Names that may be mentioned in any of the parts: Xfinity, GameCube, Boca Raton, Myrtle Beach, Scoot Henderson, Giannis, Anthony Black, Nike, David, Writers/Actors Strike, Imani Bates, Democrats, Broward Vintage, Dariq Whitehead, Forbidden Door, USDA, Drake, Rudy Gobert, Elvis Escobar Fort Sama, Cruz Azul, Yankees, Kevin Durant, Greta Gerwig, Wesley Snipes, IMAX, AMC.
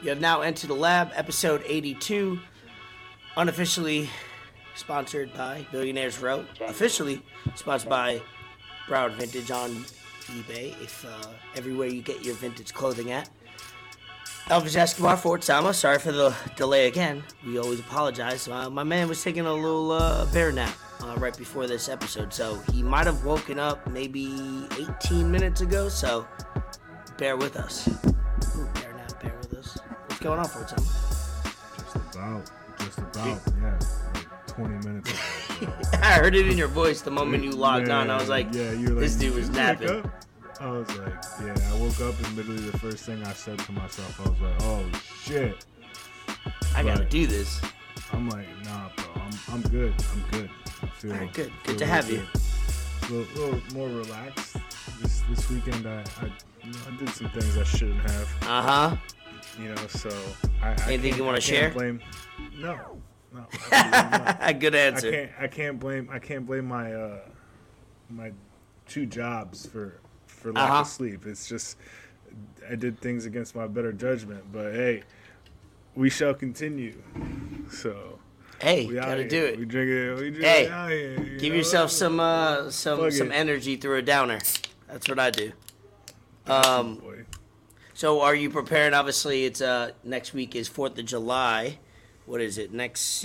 You have now entered the lab, episode 82, unofficially sponsored by Billionaires Row, officially sponsored by Broward Vintage on eBay, if everywhere you get your vintage clothing at. Elvis Escobar Fort Sama, sorry for the delay again. We always apologize. My man was taking a little bear nap right before this episode, so he might have woken up maybe 18 minutes ago, so bear with us. Ooh, bear nap, bear with us. What's going on, Fort Sama? Just about, yeah. Like 20 minutes ago. I heard it in your voice the moment you logged on. I was like, yeah, you were like, this dude was napping. I was like, yeah, I woke up and literally the first thing I said to myself, I was like, oh, shit. I gotta do this. I'm like, nah, bro, I'm good. All right, good. Good to have you. A little more relaxed. This weekend, I did some things I shouldn't have. Uh-huh. You know, so anything you want to share? Blame, no. Good answer. I can't blame my two jobs for lack of sleep. It's just I did things against my better judgment, but hey, we shall continue. So hey, gotta do it. We drink it out here. You give yourself some energy through a downer. That's what I do. So are you preparing? Obviously, it's next week is 4th of July. What is it? Next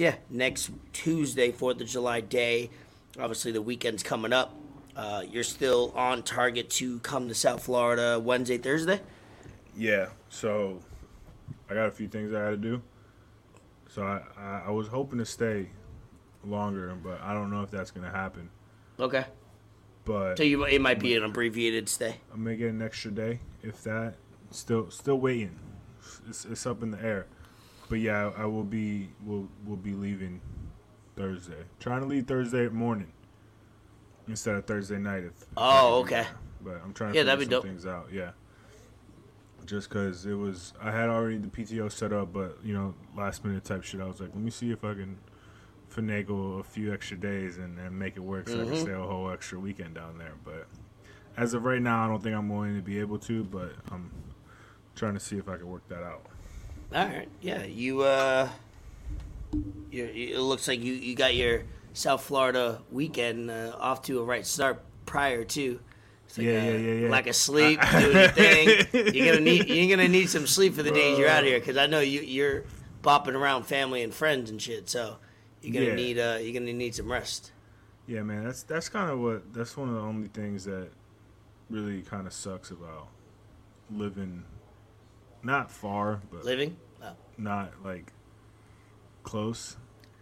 Tuesday, 4th of July day. Obviously, the weekend's coming up. You're still on target to come to South Florida Wednesday, Thursday? Yeah. So I got a few things I got to do. So I was hoping to stay longer, but I don't know if that's going to happen. Okay. But so it might be an abbreviated stay. I may get an extra day, if that. Still waiting. It's up in the air. But yeah, I will be. We'll be leaving Thursday. Trying to leave Thursday morning. Instead of Thursday night. Okay. But I'm trying to figure some things out. Yeah. Just because it was, I had already the PTO set up, but, you know, last minute type shit. I was like, let me see if I can finagle a few extra days and make it work so I can stay a whole extra weekend down there. But as of right now, I don't think I'm going to be able to, but I'm trying to see if I can work that out. All right. Yeah. It looks like you got your South Florida weekend off to a right start prior to. It's like lack of sleep, doing your thing. You're gonna need some sleep for the days you're out here, because I know you're bopping around family and friends and shit. So you're gonna need some rest. Yeah, man. That's kind of that's one of the only things that really kind of sucks about living, not far, but living not like close.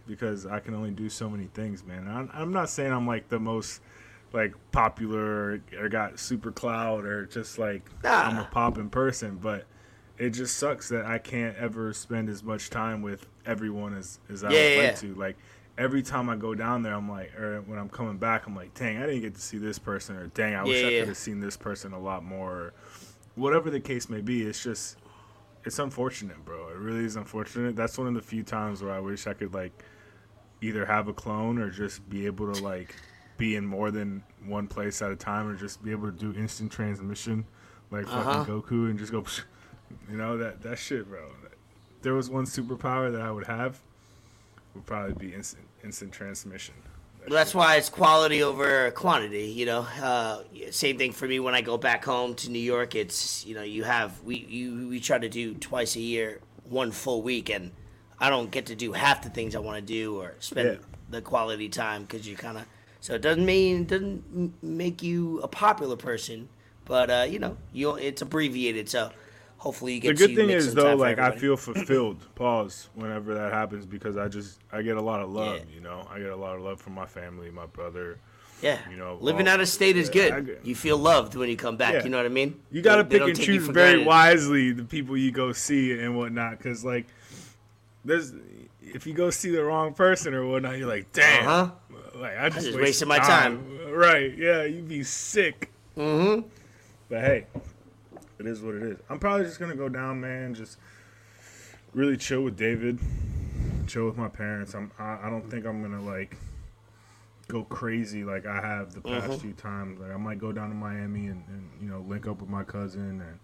Because I can only do so many things, man. I'm not saying I'm like the most like popular or got super clout or just like I'm a poppin' person, but it just sucks that I can't ever spend as much time with everyone as I would like to. Like every time I go down there, I'm like, or when I'm coming back, I'm like, dang, I didn't get to see this person, or dang, I wish I could have seen this person a lot more, or whatever the case may be. It's just, it's unfortunate, bro. It really is unfortunate. That's one of the few times where I wish I could like either have a clone or just be able to like be in more than one place at a time, or just be able to do instant transmission like fucking Goku and just go, you know, that shit, bro. If there was one superpower that I would have, would probably be instant transmission. That's why it's quality over quantity, you know. Same thing for me when I go back home to New York. It's, you know, you have we try to do twice a year, one full week, and I don't get to do half the things I want to do or spend the quality time, because you kind of. So it doesn't make you a popular person, but you know, it's abbreviated. So hopefully you get. The good thing is though, like I feel fulfilled. Pause. Whenever that happens, because I get a lot of love. Yeah. You know, I get a lot of love from my family, my brother. Yeah. You know, living out of state is good. You feel loved when you come back. Yeah. You know what I mean? You gotta pick and choose very wisely the people you go see and whatnot, because like if you go see the wrong person or whatnot, you're like, damn. Uh-huh. Like, I just wasted my time. Right, yeah, you'd be sick. Mm-hmm. But hey, it is what it is. I'm probably just going to go down, man, just really chill with David, chill with my parents. I don't think I'm going to, like, go crazy like I have the past few times. Like, I might go down to Miami and, you know, link up with my cousin and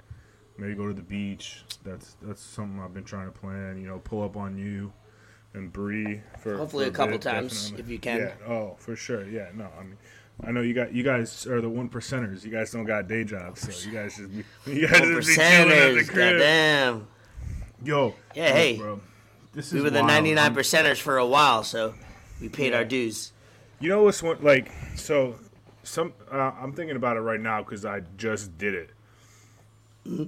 Maybe go to the beach. That's something I've been trying to plan. You know, pull up on you and Bree for a couple times definitely. If you can. Yeah. Oh, for sure. Yeah. No, I mean, I know you guys are the 1%ers. You guys don't got day jobs, so you guys just be chilling at the crib. Damn. Yo. Yeah. Hey. Bro, we were the 99%ers for a while, so we paid our dues. You know what's one like? So, I'm thinking about it right now because I just did it.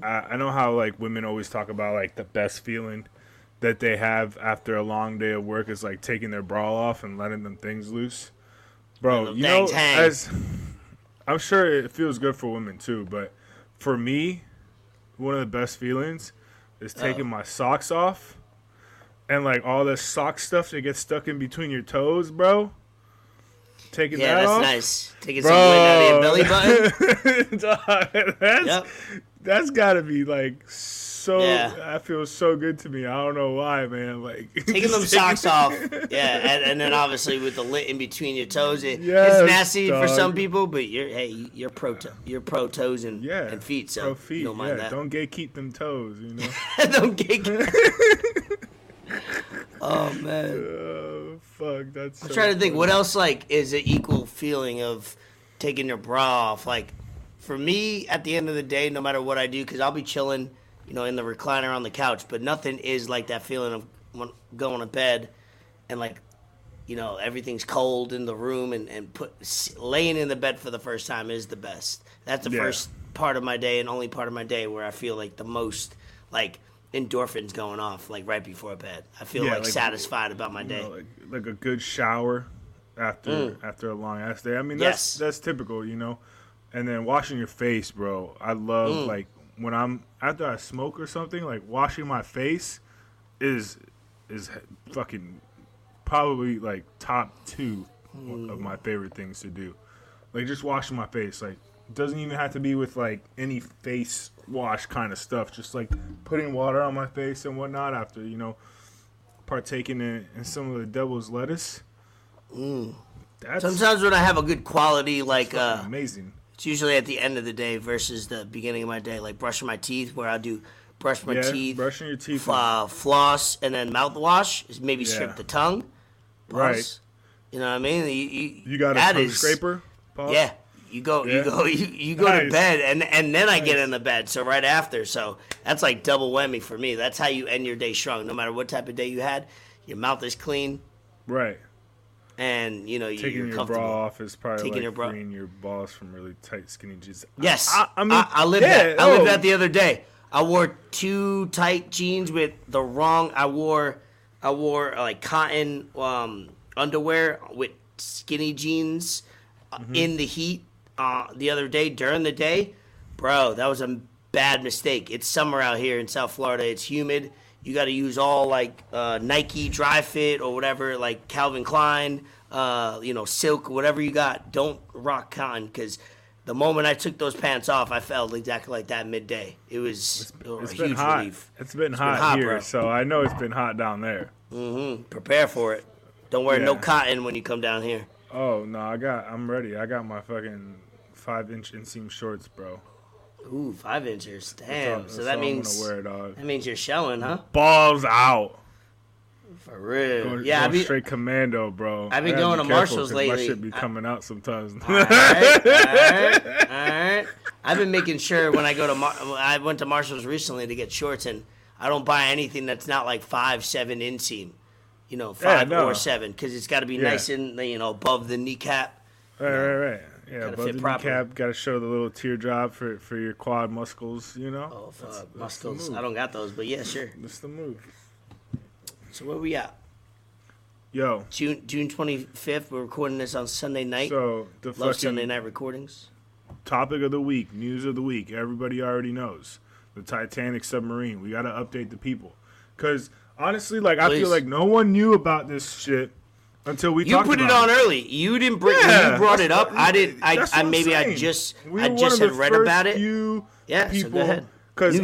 I know how like women always talk about like the best feeling that they have after a long day of work is like taking their bra off and letting them things loose. Bro, you know, I'm sure it feels good for women too, but for me, one of the best feelings is taking my socks off and like all the sock stuff that gets stuck in between your toes, bro. Taking that off. Yeah, that's nice. Taking some weight out of your belly button. Dog, that's got to be like so. Yeah. That feels so good to me. I don't know why, man. Like taking them socks off. Yeah, and then obviously with the lint in between your toes, it's nasty for some people. But you're pro toes and feet. So pro feet, don't mind that. Don't gatekeep them toes. You know. Don't gatekeep. Oh man. Fuck, that's. I'm trying to think. What else like is an equal feeling of taking your bra off? Like, for me, at the end of the day, no matter what I do, because I'll be chilling, you know, in the recliner on the couch, but nothing is like that feeling of going to bed and like, you know, everything's cold in the room and laying in the bed for the first time is the best. That's the first part of my day and only part of my day where I feel like the most like endorphins going off like right before bed. I feel like satisfied about my day. Know, like a good shower after a long ass day. I mean, that's typical, you know. And then washing your face, bro. I love like when I'm after I smoke or something, like washing my face is fucking probably like top 2 of my favorite things to do. Like just washing my face, like doesn't even have to be with like any face wash kind of stuff, just like putting water on my face and whatnot after, you know, partaking in some of the devil's lettuce. Sometimes when I have a good quality, like amazing, it's usually at the end of the day versus the beginning of my day, like brushing my teeth, where I do brush my teeth, brushing your teeth, floss, and then mouthwash is maybe strip the tongue, right? You know what I mean? You got a tongue scraper, pause. Yeah. You go nice. To bed, and then I get in the bed, so right after. So that's like double whammy for me. That's how you end your day strong. No matter what type of day you had, your mouth is clean. Right. And, you know, taking your bra off is probably like freeing your balls from really tight, skinny jeans. Yes. I lived that the other day. I wore 2 tight jeans with the wrong – I wore like cotton underwear with skinny jeans in the heat. The other day, during the day, bro, that was a bad mistake. It's summer out here in South Florida. It's humid. You got to use all like Nike Dry Fit or whatever, like Calvin Klein, you know, silk, whatever you got. Don't rock cotton, because the moment I took those pants off, I felt exactly like that midday. It was a huge relief. It's been hot here, bro. So I know it's been hot down there. Prepare for it. Don't wear no cotton when you come down here. Oh no, I'm ready. I got my fucking 5-inch inseam shorts, bro. Ooh, 5-inchers. Damn. So that means you're showing, huh? Balls out. For real. Going straight commando, bro. I've been going to Marshall's lately. My shit be coming out sometimes. All right. I've been making sure when I go to I went to Marshall's recently to get shorts, and I don't buy anything that's not like 5-7 inseam. You know, 5 or 7, because it's got to be nice and, you know, above the kneecap. Right. Yeah, above the kneecap, got to show the little teardrop for your quad muscles, you know? Oh, fuck, muscles. I don't got those, but yeah, sure. That's the move. So where we at? Yo. June 25th, we're recording this on Sunday night. So the fucking Sunday night recordings. Topic of the week, news of the week, everybody already knows. The Titanic submarine. We got to update the people, because honestly, like, I feel like no one knew about this shit until we talked about it. You put it on early. You didn't bring you brought it up. I didn't. I just had read about it. So go ahead. Because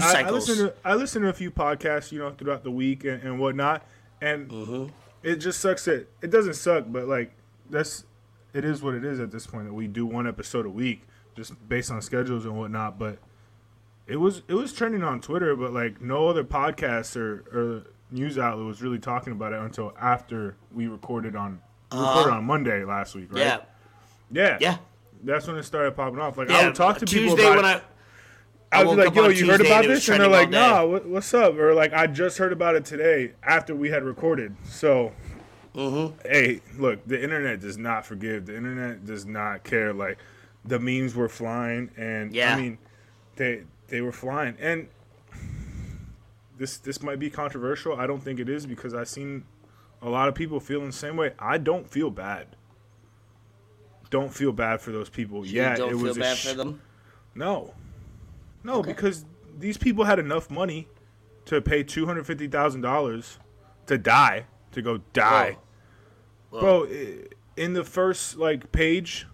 I listened to a few podcasts, you know, throughout the week and whatnot, and it just sucks that it doesn't suck, but like it is what it is at this point, that we do one episode a week just based on schedules and whatnot. But It was trending on Twitter, but like no other podcast or news outlet was really talking about it until after we recorded on Monday last week, right? Yeah. That's when it started popping off. Like I would talk to people Tuesday about when I would be like, yo, you heard about this? And they're like, nah, what's up? Or like, I just heard about it today after we had recorded. So, Hey, look, the internet does not forgive. The internet does not care. Like, the memes were flying. And, I mean, they were flying. And this might be controversial. I don't think it is because I've seen a lot of people feeling the same way. I don't feel bad. Don't feel bad for those people. You don't feel bad for them? No. No, okay. Because these people had enough money to pay $250,000 to die, to go die. Whoa. Whoa. Bro, in the first like page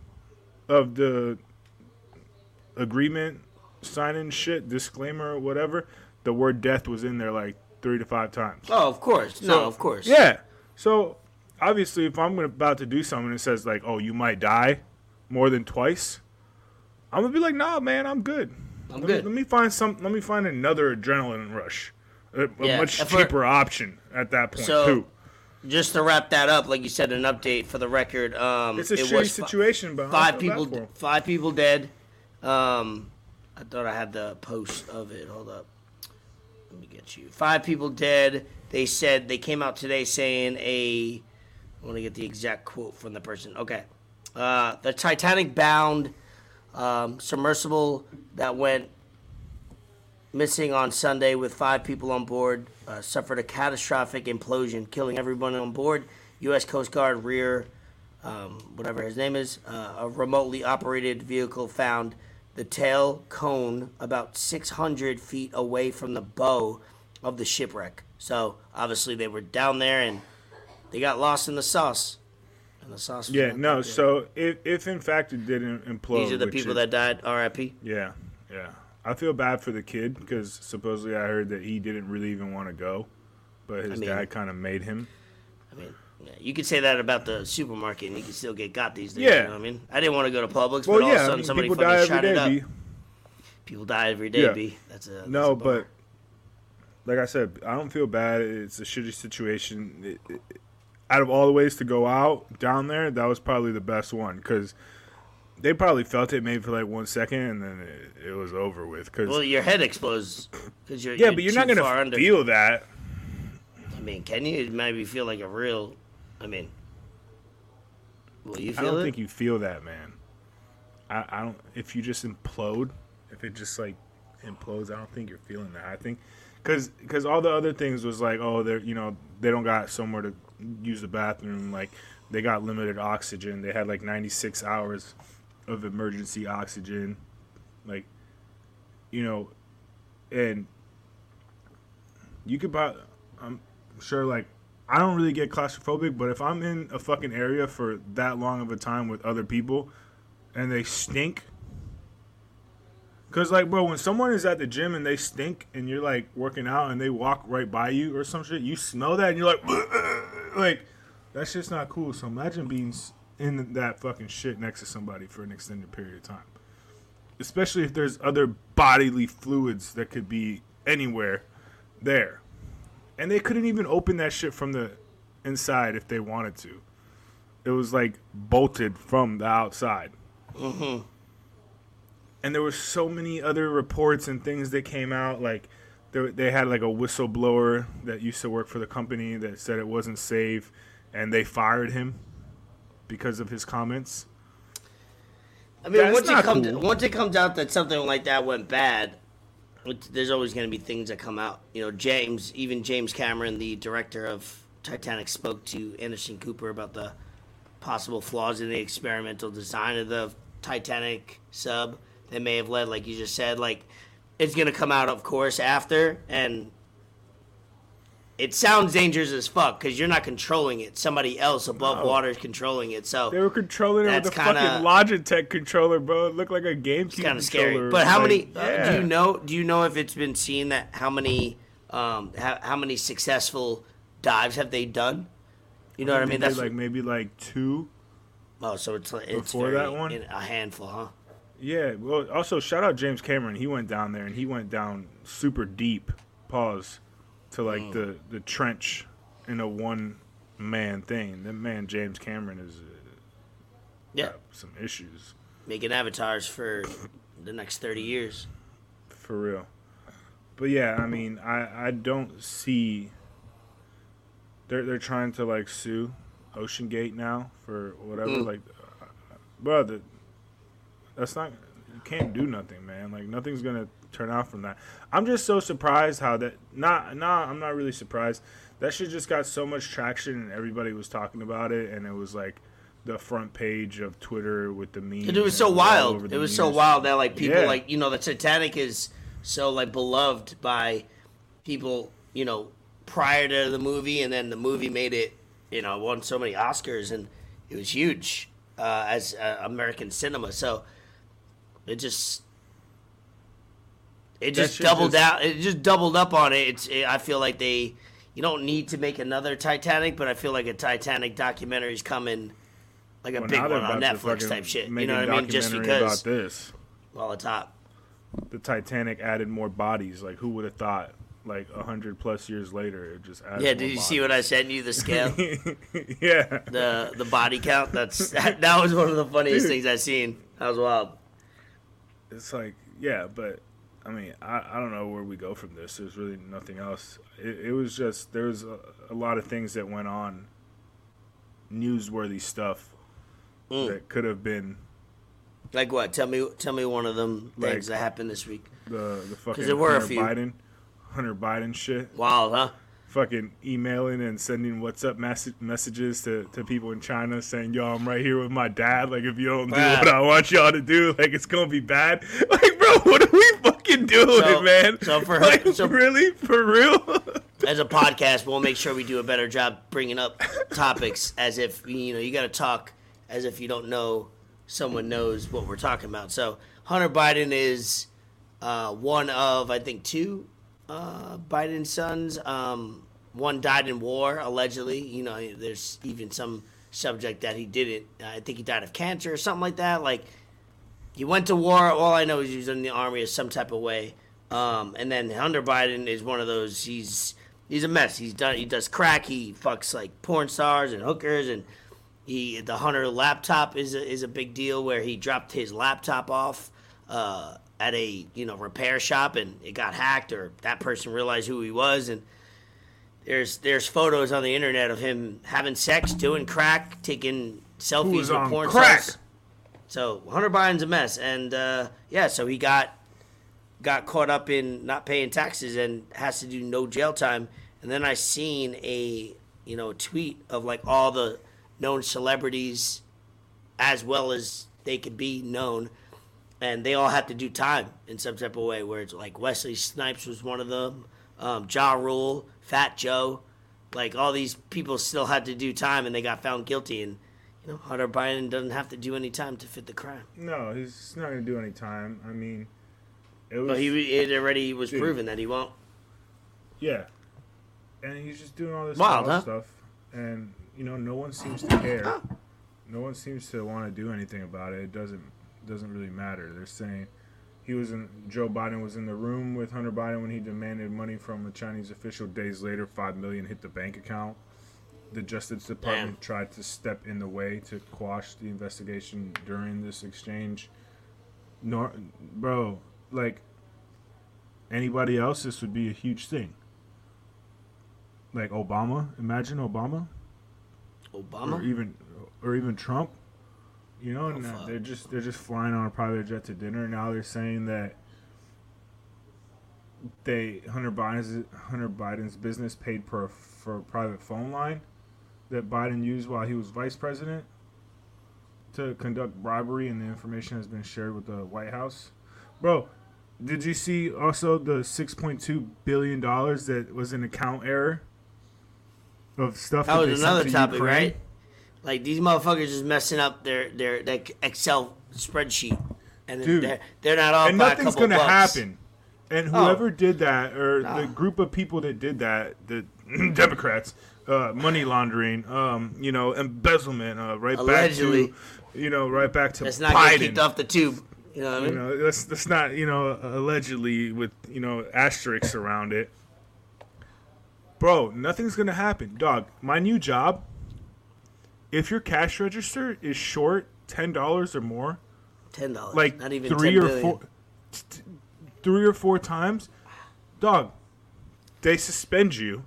of the agreement, sign-in shit, disclaimer, whatever, the word death was in there like 3 to 5 times. Oh, of course. So, no, of course. Yeah. So, obviously, if I'm about to do something that says like, oh, you might die more than twice, I'm going to be like, nah, man, I'm good. Let me find another adrenaline rush, a much cheaper option at that point. So, too. Just to wrap that up, like you said, an update for the record. It's a shitty situation, but five people dead. I thought I had the post of it. Hold up, let me get you. 5 people dead. They said they came out today saying I want to get the exact quote from the person. Okay, the Titanic bound. Submersible that went missing on Sunday with 5 people on board suffered a catastrophic implosion, killing everyone on board. U.S. Coast Guard rear, whatever his name is, a remotely operated vehicle found the tail cone about 600 feet away from the bow of the shipwreck. So, obviously, they were down there and they got lost in the sauce. And the sauce so if in fact it didn't implode. These are the people that died, R.I.P.? Yeah. I feel bad for the kid because supposedly I heard that he didn't really even want to go, but his dad kind of made him. I mean, yeah, you could say that about the supermarket and you can still get got these days. Yeah. You know what I mean? I didn't want to go to Publix, but all of a sudden somebody fucking shot it up. People die every day, yeah. B. No, but like I said, I don't feel bad. It's a shitty situation. Out of all the ways to go out down there, that was probably the best one because they probably felt it maybe for like 1 second and then it was over with. Cause, well, your head explodes. Cause you're but you're not going to feel that. I mean, can you? It maybe feel like a real, will you feel it? I don't think you feel that, man. I don't, if you just implode, if it just like implodes, I don't think you're feeling that. I think, cause all the other things was like, oh, they're, they don't got somewhere to use the bathroom, like they got limited oxygen, they had like 96 hours of emergency oxygen, like and you could buy, I'm sure, like I don't really get claustrophobic, but if I'm in a fucking area for that long of a time with other people and they stink, because like, bro, when someone is at the gym and they stink and you're like working out and they walk right by you or some shit, you smell that and you're like that's just not cool. So imagine being in that fucking shit next to somebody for an extended period of time, especially if there's other bodily fluids that could be anywhere there, and they couldn't even open that shit from the inside if they wanted to. It was like bolted from the outside. And there were so many other reports and things that came out, like they had like a whistleblower that used to work for the company that said it wasn't safe, and they fired him because of his comments. I mean, once it comes out that something like that went bad, there's always going to be things that come out. James Cameron, the director of Titanic, spoke to Anderson Cooper about the possible flaws in the experimental design of the Titanic sub that may have led, like you just said, like. It's going to come out, of course, after, and it sounds dangerous as fuck because you're not controlling it. Somebody else above water is controlling it. So they were controlling it with a fucking Logitech controller, bro. It looked like a GameCube controller. Kind of scary. But how many? Do you know? Do you know if it's been seen that how many successful dives have they done? You know what I mean? That's maybe like 2. Oh, so it's before that one, a handful, huh? Yeah, well, also, shout out James Cameron. He went down there, and he went down super deep, pause, to, like, the trench in a one-man thing. That man, James Cameron, is got some issues. Making avatars for the next 30 years. For real. But, yeah, I mean, I don't see... They're trying to, like, sue Ocean Gate now for whatever. Like, brother, that's not... You can't do nothing, man. Like, nothing's going to turn out from that. I'm just so surprised how that... I'm not really surprised. That shit just got so much traction, and everybody was talking about it, and it was, like, the front page of Twitter with the memes. It was so wild. It was so wild that, like, people, like, you know, the Titanic is so, like, beloved by people, you know, prior to the movie, and then the movie made it, you know, won so many Oscars, and it was huge as American cinema. So it just doubled out. It just doubled up on it. I feel like you don't need to make another Titanic, but I feel like a Titanic documentary is coming, like big one on Netflix type shit. You know what I mean? Just because. About this. Well, it's hot. The Titanic added more bodies. Like, who would have thought? Like 100+ years later, it just added. Yeah, did you see what I sent you? The scale. Yeah. The body count. That was one of the funniest things I've seen. That was wild. It's like but I mean I don't know where we go from this. There's really nothing else. It was just there was a lot of things that went on. Newsworthy stuff that could have been. Like what? Tell me one of them things that happened this week. The fucking Hunter Biden shit. Wild, huh? Fucking emailing and sending WhatsApp messages to people in China saying, yo, I'm right here with my dad. Like, if you don't do what I want y'all to do, like, it's going to be bad. Like, bro, what are we fucking doing, man? So for her, really? For real? As a podcast, we'll make sure we do a better job bringing up topics as if, you know, you got to talk as if you don't know someone knows what we're talking about. So Hunter Biden is one of, I think, two Biden's sons. One died in war, allegedly. You know, there's even some subject that he didn't. I think he died of cancer or something like that. Like, he went to war. All I know is he was in the army or some type of way. And then Hunter Biden is one of those. He's a mess. He does crack. He fucks like porn stars and hookers. And the Hunter laptop is a big deal where he dropped his laptop off at a, you know, repair shop, and it got hacked, or that person realized who he was, and there's photos on the internet of him having sex, doing crack, taking selfies with porn stars. So Hunter Biden's a mess, and so he got caught up in not paying taxes and has to do no jail time. And then I seen a, you know, tweet of like all the known celebrities as well as they could be known. And they all have to do time in some type of way, where it's like Wesley Snipes was one of them, Ja Rule, Fat Joe. Like, all these people still had to do time, and they got found guilty. And, you know, Hunter Biden doesn't have to do any time to fit the crime. No, he's not going to do any time. I mean, it was proven that he won't. Yeah. And he's just doing all this wild stuff. And, you know, no one seems to care. No one seems to want to do anything about it. It doesn't really matter. They're saying Joe Biden was in the room with Hunter Biden when he demanded money from a Chinese official. Days later, $5 million hit the bank account. The Justice Department tried to step in the way to quash the investigation during this exchange. No, bro, like anybody else, this would be a huge thing. Like Obama, imagine Obama, or even Trump. You know, and they're just flying on a private jet to dinner. Now they're saying that Hunter Biden's business paid for a private phone line that Biden used while he was vice president to conduct bribery, and the information has been shared with the White House. Bro, did you see also the $6.2 billion that was an account error of stuff that was another topic, right? Like, these motherfuckers just messing up their Excel spreadsheet. And dude, they're not all by a couple bucks. And nothing's going to happen. And whoever did that, or the group of people that did that, the Democrats, money laundering, you know, embezzlement, right back to Biden. That's not going to get kicked off the tube. You know what I mean? You know, that's not, you know, allegedly with, you know, asterisks around it. Bro, nothing's going to happen. Dog, my new job, if your cash register is short $10 or more, $10, like not even three or four times, dog, they suspend you.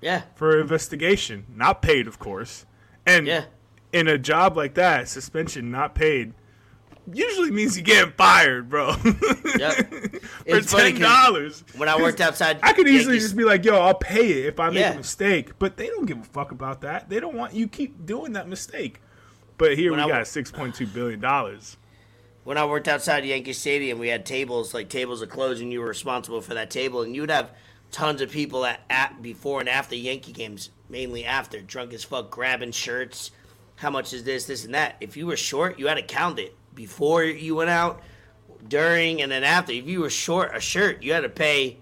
Yeah. For investigation. Not paid, of course. And yeah. In a job like that, suspension not paid usually means you're getting fired, bro. Yep. For $10. When I worked outside, I could easily just be like, yo, I'll pay it if I make a mistake. But they don't give a fuck about that. They don't want you keep doing that mistake. But here we got $6.2 billion. When I worked outside Yankee Stadium, we had tables, like tables of clothes, and you were responsible for that table. And you would have tons of people at before and after Yankee games, mainly after, drunk as fuck, grabbing shirts. How much is this, this, and that? If you were short, you had to count it before you went out, during, and then after. If you were short a shirt, you had to pay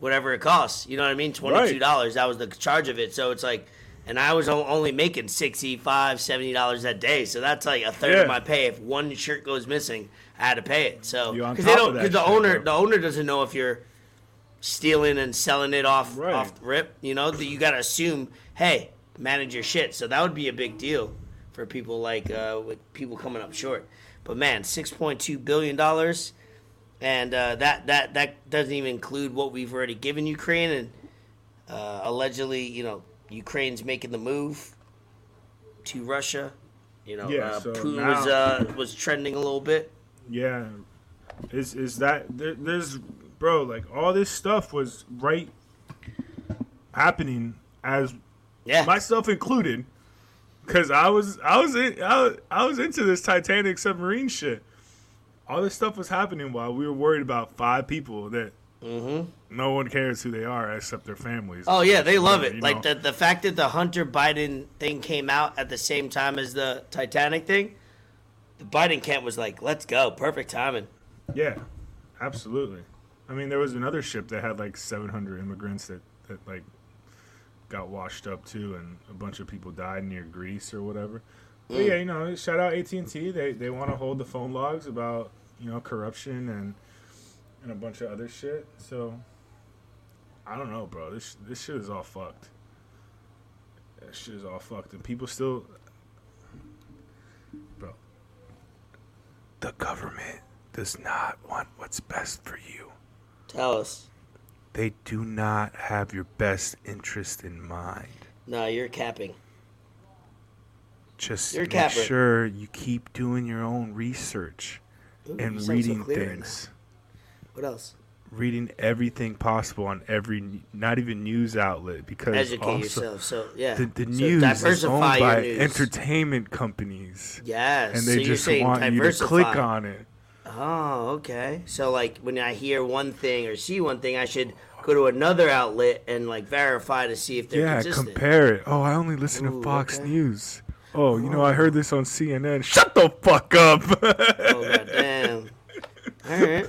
whatever it costs. You know what I mean? $22. Right. That was the charge of it. So it's like, and I was only making $65, $70 that day. So that's like a third of my pay. If one shirt goes missing, I had to pay it. So because they don't, because the owner doesn't know if you're stealing and selling it off the rip. You know, you got to assume, hey, manage your shit. So that would be a big deal for people like with people coming up short. But man, $6.2 billion, and that doesn't even include what we've already given Ukraine. And allegedly, you know, Ukraine's making the move to Russia. You know, so Putin now was trending a little bit. Yeah, is that there's bro, like all this stuff was happening as. Yeah. Myself included, because I was into this Titanic submarine shit. All this stuff was happening while we were worried about five people that no one cares who they are except their families. Oh yeah, they love it. Like the fact that the Hunter Biden thing came out at the same time as the Titanic thing, the Biden camp was like, "Let's go, perfect timing." Yeah, absolutely. I mean, there was another ship that had like 700 immigrants that like got washed up too, and a bunch of people died near Greece or whatever. But yeah, you know, shout out AT&T. They want to hold the phone logs about, you know, corruption and a bunch of other shit. So I don't know, bro. This shit is all fucked. That shit is all fucked, and people still, bro. The government does not want what's best for you. Tell us. They do not have your best interest in mind. No, you're capping. Just you're make sure you keep doing your own research. Ooh, and reading things. What else? Reading everything possible on every, not even news outlet, because educate yourself. So yeah, the news is owned by entertainment companies. Yes, and they just want you to click on it. Oh, okay. So, like, when I hear one thing or see one thing, I should go to another outlet and, like, verify to see if they're consistent. Yeah, compare it. Oh, I only listen to Fox News. Oh, you know, I heard this on CNN. Shut the fuck up. Oh, goddamn. All right.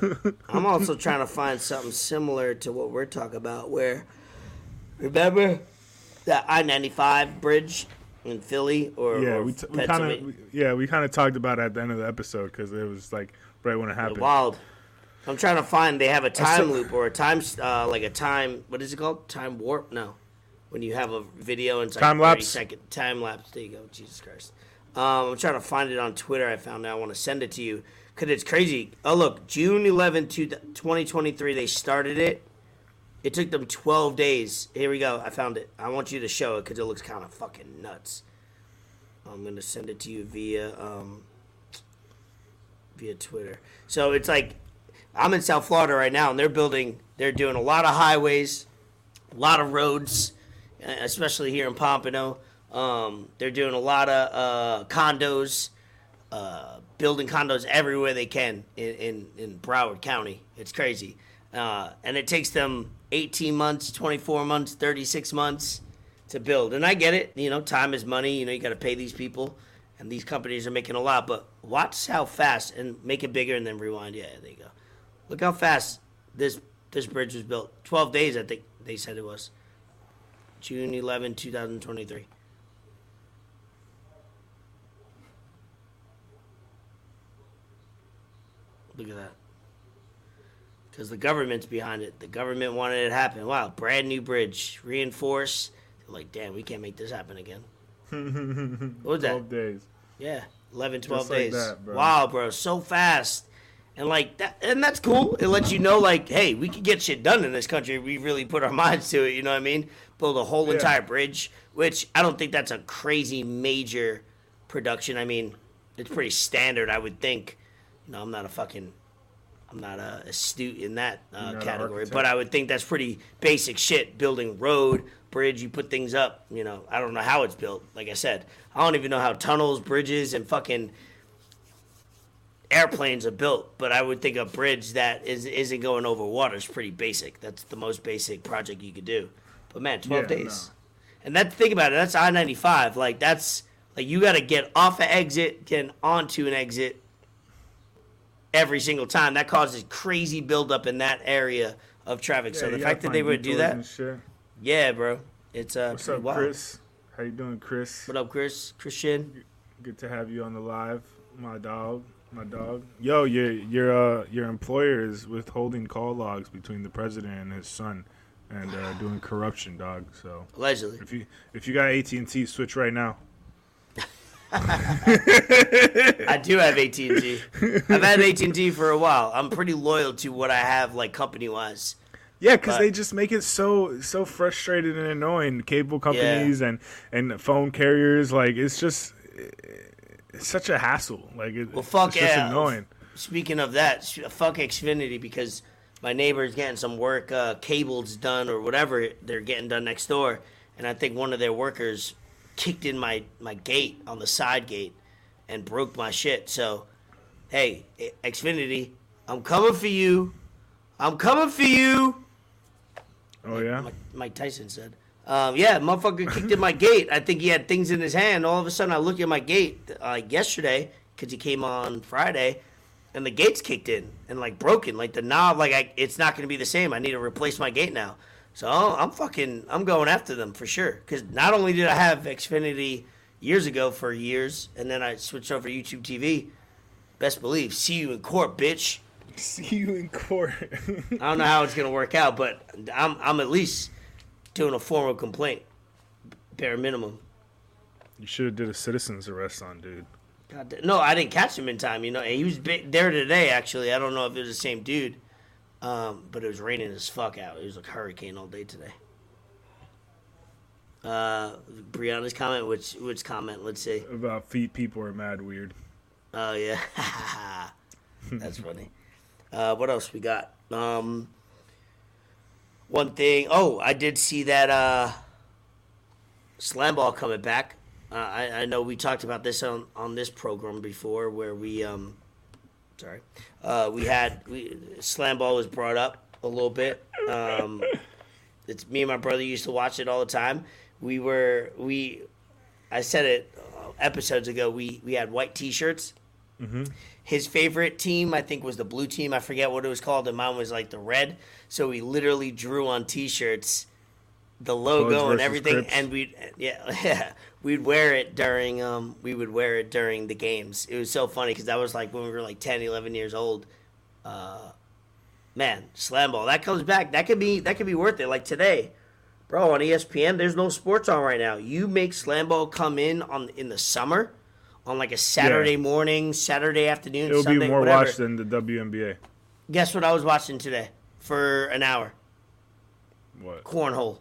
I'm also trying to find something similar to what we're talking about where, remember, that I-95 bridge? In Philly we kind of talked about it at the end of the episode because it was like right when it happened. Wild. I'm trying to find they have a time loop or a time like a time. What is it called? Time warp? No, when you have a video and it's like time lapse. 30-second time lapse. There you go. Jesus Christ. I'm trying to find it on Twitter. I found it. I want to send it to you because it's crazy. Oh look, June 11, 2023. They started it. It took them 12 days. Here we go. I found it. I want you to show it because it looks kind of fucking nuts. I'm going to send it to you via Twitter. So it's like I'm in South Florida right now, and they're doing a lot of highways, a lot of roads, especially here in Pompano. They're doing a lot of condos, building condos everywhere they can in Broward County. It's crazy. And it takes them 18 months, 24 months, 36 months to build. And I get it. You know, time is money. You know, you got to pay these people. And these companies are making a lot. But watch how fast, and make it bigger and then rewind. Yeah, there you go. Look how fast this bridge was built. 12 days, I think they said it was. June 11, 2023. Look at that. Because the government's behind it. The government wanted it to happen. Wow, brand new bridge. Reinforced. They're like, damn, we can't make this happen again. What was that? 12 days. Yeah, 11, 12 just days. Like that, bro. Wow, bro, so fast. And like that, and that's cool. It lets you know, like, hey, we can get shit done in this country. We really put our minds to it. You know what I mean? Build a whole entire bridge, which I don't think that's a crazy major production. I mean, it's pretty standard, I would think. You know, I'm not astute in that category, but I would think that's pretty basic shit. Building road, bridge, you put things up. You know, I don't know how it's built. Like I said, I don't even know how tunnels, bridges, and fucking airplanes are built. But I would think a bridge that isn't going over water is pretty basic. That's the most basic project you could do. But man, 12 days, no. And that, think about it. That's I-95. Like that's like you got to get off an exit, get onto an exit. Every single time. That causes crazy buildup in that area of traffic. Yeah, so the fact that they would do that. Yeah, bro. It's what's up, wild. Chris? How you doing, Chris? What up, Chris? Christian? Good to have you on the live. My dog. Yo, your employer is withholding call logs between the president and his son and doing corruption, dog. So allegedly. If you got AT&T, switch right now. I do have AT&T. I've had AT&T for a while. I'm pretty loyal to what I have, like, company-wise. Yeah, because they just make it so frustrated and annoying. Cable companies and phone carriers, like, it's such a hassle. Like, it's just annoying. Speaking of that, fuck Xfinity, because my neighbor's getting some work, cables done or whatever they're getting done next door, and I think one of their workers kicked in my gate on the side gate and broke my shit. So, hey, Xfinity, I'm coming for you. I'm coming for you. Oh, yeah? Mike Tyson said. Motherfucker kicked in my gate. I think he had things in his hand. All of a sudden, I looked at my gate yesterday because he came on Friday, and the gate's kicked in and, like, broken. Like, the knob, like, it's not going to be the same. I need to replace my gate now. So I'm going after them for sure. Because not only did I have Xfinity years ago for years, and then I switched over to YouTube TV, best believe, see you in court, bitch. See you in court. I don't know how it's going to work out, but I'm at least doing a formal complaint, bare minimum. You should have did a citizen's arrest on dude. God, no, I didn't catch him in time, you know. And he was there today, actually. I don't know if it was the same dude. But it was raining as fuck out. It was like hurricane all day today. Brianna's comment, which comment? Let's see. About feet, people are mad weird. Oh, yeah. That's funny. What else we got? One thing. Oh, I did see that slam ball coming back. I know we talked about this on this program before where we – sorry. Slam ball was brought up a little bit. It's me and my brother used to watch it all the time. I said it episodes ago. We had white T-shirts. Mm-hmm. His favorite team, I think, was the blue team. I forget what it was called. And mine was like the red. So we literally drew on T-shirts the logo and everything, Crips. And we'd wear it during the games. It was so funny because that was like when we were like 10, 11 years old. Man, slam ball, that comes back. That could be worth it. Like today, bro, on ESPN, there's no sports on right now. You make slam ball come in the summer, on like a Saturday morning, Saturday afternoon. It'll Sunday, be more whatever. Watched than the WNBA. Guess what I was watching today for an hour? What? Cornhole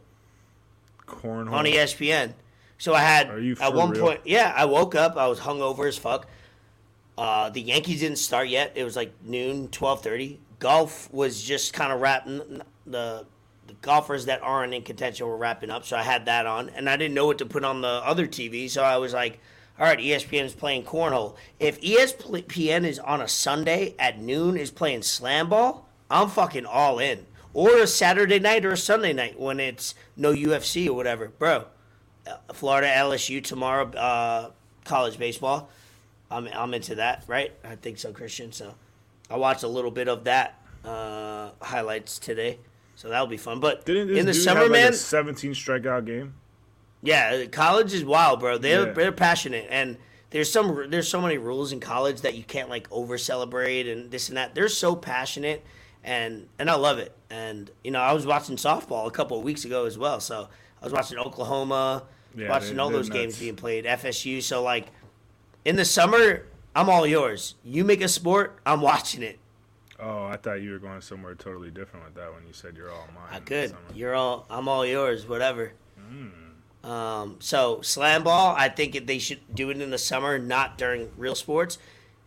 on ESPN. So I had at one point, I woke up, I was hungover as fuck. The Yankees didn't start yet. It was like noon, 12:30. Golf was just kind of wrapping. The golfers that aren't in contention were wrapping up, so I had that on, and I didn't know what to put on the other TV, so I was like, all right, ESPN is playing cornhole. If ESPN is on a Sunday at noon is playing slam ball, I'm fucking all in. Or a Saturday night or a Sunday night when it's no UFC or whatever. Bro, Florida, LSU tomorrow, college baseball. I'm into that, right? I think so, Christian. So I watched a little bit of that highlights today. So that'll be fun. But didn't this in the dude summer, have like a 17 strikeout game? Yeah, college is wild, bro. They're passionate. And there's so many rules in college that you can't like over celebrate and this and that. They're so passionate, and I love it. And you know, I was watching softball a couple of weeks ago as well. So I was watching Oklahoma, watching all those games being played, FSU. So like in the summer, I'm all yours. You make a sport, I'm watching it. Oh, I thought you were going somewhere totally different with that when you said you're all mine. I could. You're all, I'm all yours, whatever. Mm. So slam ball, I think they should do it in the summer, not during real sports.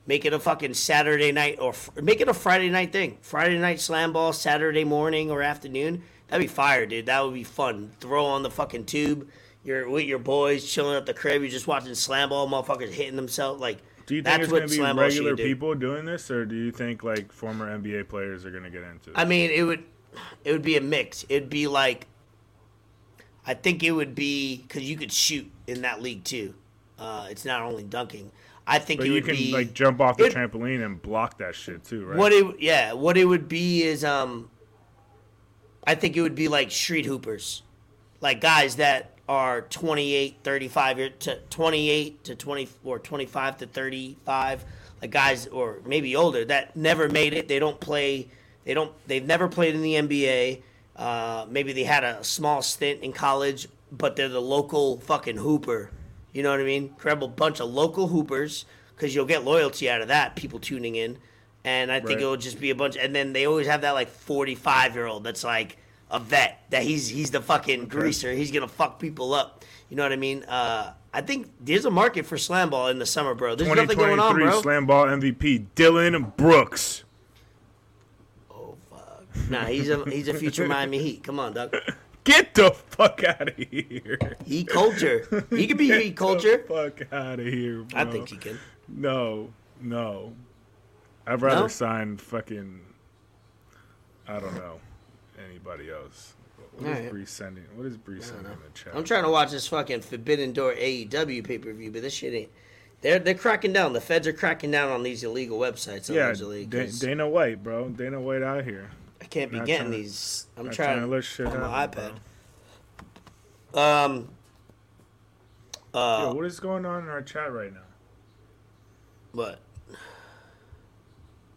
Make it a fucking Saturday night or make it a Friday night thing. Friday night slam ball, Saturday morning or afternoon. That'd be fire, dude. That would be fun. Throw on the fucking tube. You're with your boys, chilling at the crib. You're just watching slam ball, motherfuckers hitting themselves like. Do you think it's going to be regular people doing this, or do you think like former NBA players are going to get into it? I mean, it would be a mix. It'd be like, I think it would be because you could shoot in that league too. It's not only dunking. I think it would be. You can like jump off the trampoline and block that shit too, right? What it would be is I think it would be like street hoopers, like guys that are 28 to 20 or 25 to 35, like guys or maybe older that never made it. They don't play. They've never played in the NBA. Maybe they had a small stint in college, but they're the local fucking hooper. You know what I mean? Grab a bunch of local hoopers because you'll get loyalty out of that. People tuning in, and I think it'll just be a bunch. And then they always have that like 45-year-old that's like a vet, that he's the fucking greaser. He's going to fuck people up. You know what I mean? I think there's a market for slam ball in the summer, bro. There's nothing going on, bro. 2023 slam ball MVP, Dylan Brooks. Oh, fuck. Nah, he's a future Miami Heat. Come on, Doug. Get the fuck out of here. Heat culture. He could be Heat culture. Get the fuck out of here, bro. I think he can. No. I'd rather sign fucking, I don't know, anybody else. What is Bree sending in the chat? I'm trying to watch this fucking Forbidden Door AEW pay-per-view, but this shit ain't. They're cracking down. The feds are cracking down on these illegal websites. Dana White, bro. Dana White out here. I can't be getting these. I'm trying to look shit on my iPad. Bro. What is going on in our chat right now? What?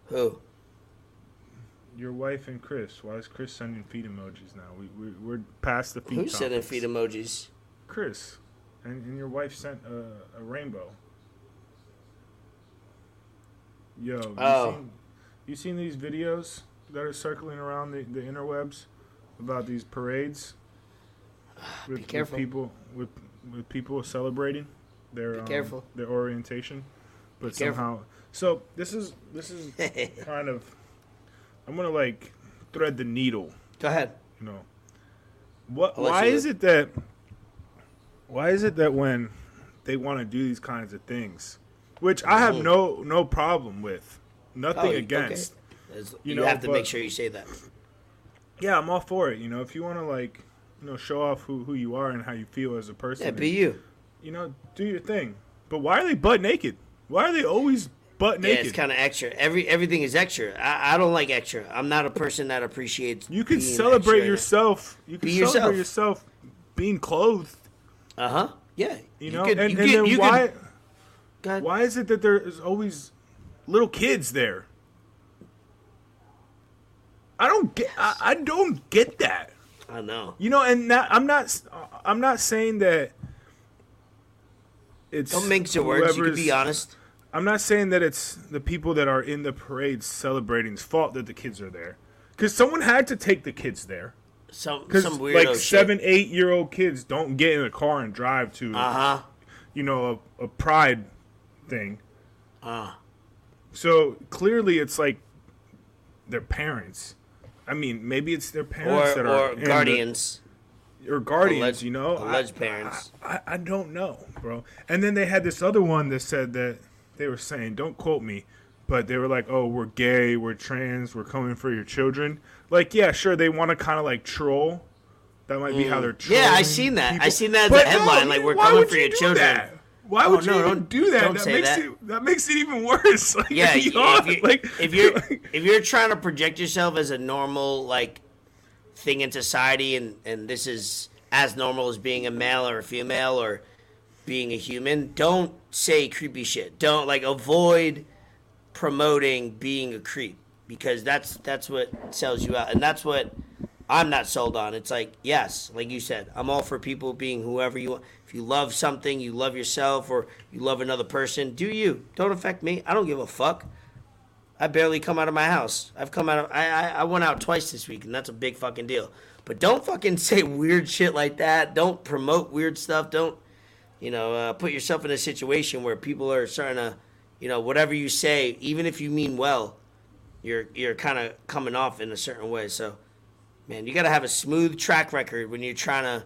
Who? Your wife and Chris. Why is Chris sending feet emojis now? We're past the feet. Who's sending feet emojis? Chris. And your wife sent a rainbow. Yo, you seen these videos that are circling around the interwebs about these parades? Be careful. With people celebrating their orientation. But somehow. So this is kind of, I'm going to, like, thread the needle. Go ahead. You know, why is it that when they want to do these kinds of things, which I have no problem with, nothing against. Okay. You have to make sure you say that. Yeah, I'm all for it. You know, if you want to, like, you know, show off who you are and how you feel as a person. Yeah, be you. You know, do your thing. But why are they butt naked? Why are they always butt naked? Yeah, it's kind of extra. Everything is extra. I don't like extra. I'm not a person that appreciates. You can celebrate yourself. You can celebrate yourself being clothed. Uh huh. Yeah. You know. And then why? Why is it that there is always little kids there? I don't get that. I know. You know, and I'm not saying that. It's don't mix your words. You can be honest. I'm not saying that it's the people that are in the parade celebrating's fault that the kids are there, because someone had to take the kids there. Some weirdo like 7-8-year-old kids don't get in a car and drive to, you know, a pride thing. So clearly it's like their parents. I mean, maybe it's their parents or guardians. Alleged, you know, alleged parents. I don't know, bro. And then they had this other one that said that. They were saying, don't quote me, but they were like, oh, we're gay, we're trans, we're coming for your children. Like, yeah, sure, they want to kind of, like, troll. That might be how they're trolling. Yeah, I seen that as a headline, like, we're coming for your children. That? Why would you even do that? That makes it even worse. Like, yeah, if you're trying to project yourself as a normal, like, thing in society, and this is as normal as being a male or a female or being a human. Don't say creepy shit. Don't, like, avoid promoting being a creep, because that's what sells you out. And that's what I'm not sold on. It's like, yes, like you said, I'm all for people being whoever you want. If you love something, you love yourself, or you love another person, do you. Don't affect me. I don't give a fuck. I barely come out of my house. I've come out of, I went out twice this week, and that's a big fucking deal. But don't fucking say weird shit like that. Don't promote weird stuff. Don't, you know, put yourself in a situation where people are starting to, you know, whatever you say, even if you mean well, you're kind of coming off in a certain way. So, man, you got to have a smooth track record when you're trying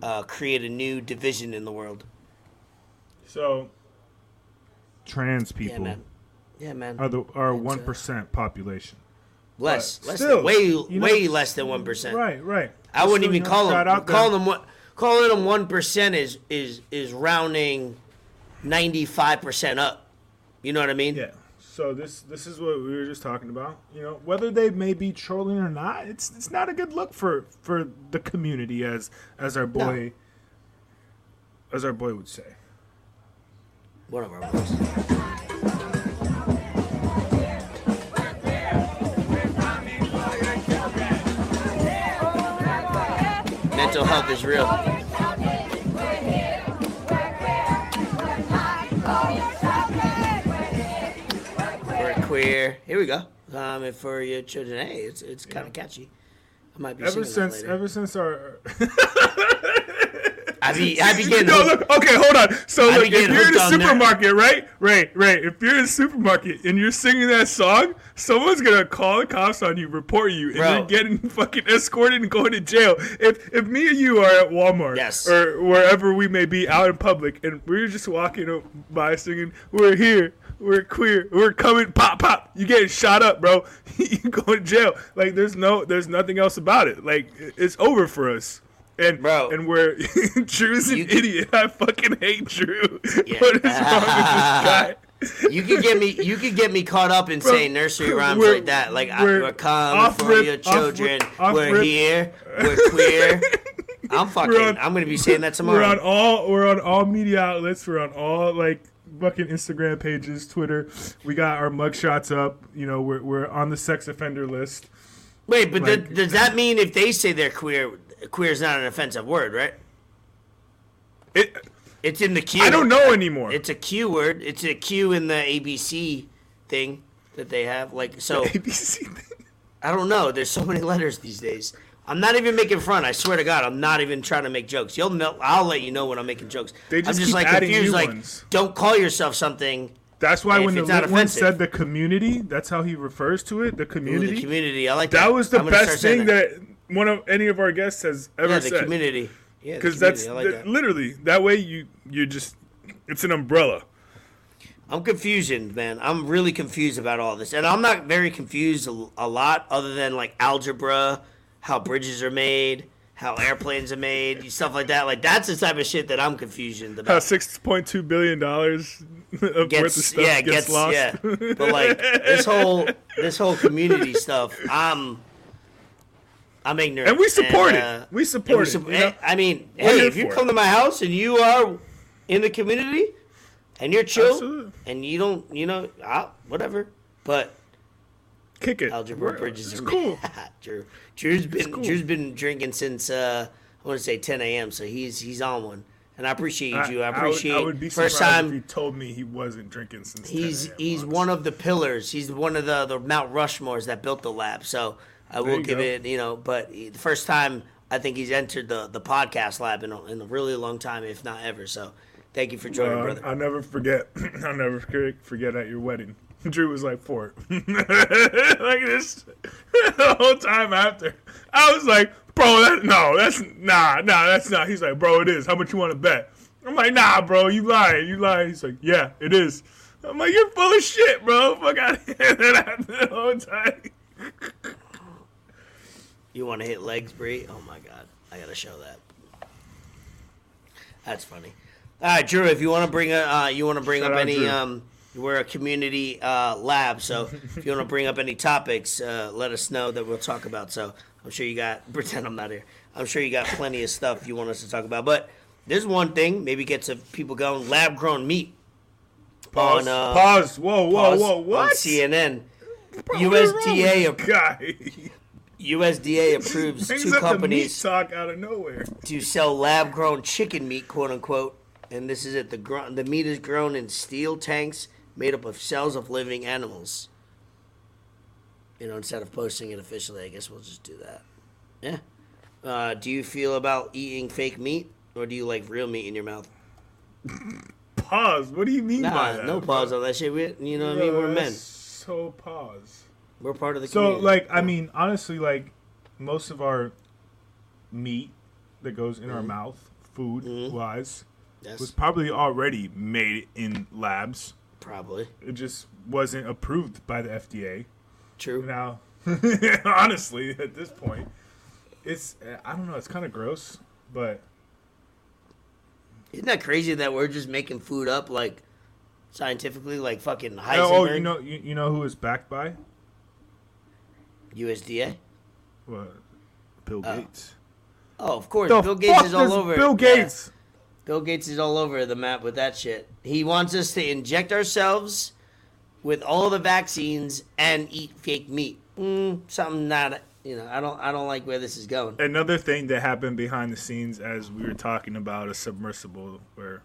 to create a new division in the world. So, trans people. Yeah, man. Yeah, man. Are 1% population. Less than 1%. Right. I wouldn't even call them 1% is rounding 95% up. You know what I mean? Yeah. So this is what we were just talking about. You know, whether they may be trolling or not, it's not a good look for the community, as our boy would say. One of our boys. Mental health is real. We're queer. Here we go. And for your children, hey, it's kind of catchy. I might be ever since our. I be getting. No, look. Okay, hold on. So look, if you're in a supermarket, right. If you're in a supermarket and you're singing that song, someone's gonna call the cops on you, report you, and you're getting fucking escorted and going to jail. If me and you are at Walmart, or wherever we may be out in public, and we're just walking by singing, "We're here, we're queer, we're coming, pop pop," you getting shot up, bro. You go to jail. Like there's nothing else about it. Like it's over for us. And bro, and we're Drew's an idiot. I fucking hate Drew. Yeah. What is wrong with this guy? You could get me caught up in saying nursery rhymes like that. Like we're coming for your children. We're here. We're queer. I'm gonna be saying that tomorrow. We're on all media outlets. We're on all fucking Instagram pages, Twitter. We got our mugshots up. You know, we're on the sex offender list. Wait, but does that mean if they say they're queer? Queer is not an offensive word, right? It's in the Q. I don't know anymore. It's a Q word. It's a Q in the ABC thing that they have. Like so, the ABC thing. I don't know. There's so many letters these days. I'm not even making fun. I swear to God, I'm not even trying to make jokes. You'll know. I'll let you know when I'm making jokes. I'm just confused. Don't call yourself something. That's why when the little one said the community, that's how he refers to it. The community. Ooh, the community. I like that. That was the best thing that one of any of our guests has ever said. Yeah, the community. Yeah, because that's literally that way. You're just, it's an umbrella. I'm confused, man. I'm really confused about all this, and I'm not very confused a lot, other than like algebra, how bridges are made, how airplanes are made, stuff like that. Like that's the type of shit that I'm confused about. How $6.2 billion of worth of stuff gets lost. Yeah, but like this whole community stuff, I'm ignorant. And we support it. I mean, hey, if you come to my house and you are in the community and you're chill, absolutely, and you don't, you know, whatever. But kick it. Algebra bridges are cool. Drew's been drinking since I want to say 10 a.m. So he's on one, and I appreciate you. I would be surprised if you told me he wasn't drinking since. He's one of the pillars. He's one of the Mount Rushmores that built the lab. So I will give it, you know, but the first time I think he's entered the podcast lab in a really long time, if not ever. So thank you for joining, brother. I'll never forget at your wedding. Drew was like 4. Like this the whole time after. I was like, bro, that's not. He's like, bro, it is. How much you want to bet? I'm like, nah, bro, you lying. He's like, yeah, it is. I'm like, you're full of shit, bro. Fuck out of here. The whole time. You want to hit legs, Bree? Oh, my God. I got to show that. That's funny. All right, Drew, if you want to bring up any, we're a community lab, so if you want to bring up any topics, let us know that we'll talk about. So I'm sure you got, pretend I'm not here. I'm sure you got plenty of stuff you want us to talk about. But There's one thing. Maybe get some people going. Lab grown meat. Pause. Pause. Whoa, whoa, whoa. What? On CNN. USDA approves two companies talk out of nowhere to sell lab grown chicken meat, quote unquote. And this is it. The meat is grown in steel tanks made up of cells of living animals. You know, instead of posting it officially, I guess we'll just do that. Yeah. Do you feel about eating fake meat, or do you like real meat in your mouth? Pause. What do you mean by that? No pause on that shit. You know what I mean? We're men. So pause. We're part of the community. So, like, I mean, honestly, like, most of our meat that goes in our mouth, food-wise, was probably already made in labs. Probably. It just wasn't approved by the FDA. True. Now, honestly, at this point, it's, I don't know, it's kind of gross, but... Isn't that crazy that we're just making food up, like, scientifically, like fucking Heisenberg? Oh, you know who it's backed by? USDA? What? Bill Gates. Oh, of course. Bill Gates is all over. Bill Gates. Bill Gates is all over the map with that shit. He wants us to inject ourselves with all the vaccines and eat fake meat. Something not, you know, I don't like where this is going. Another thing that happened behind the scenes as we were talking about a submersible where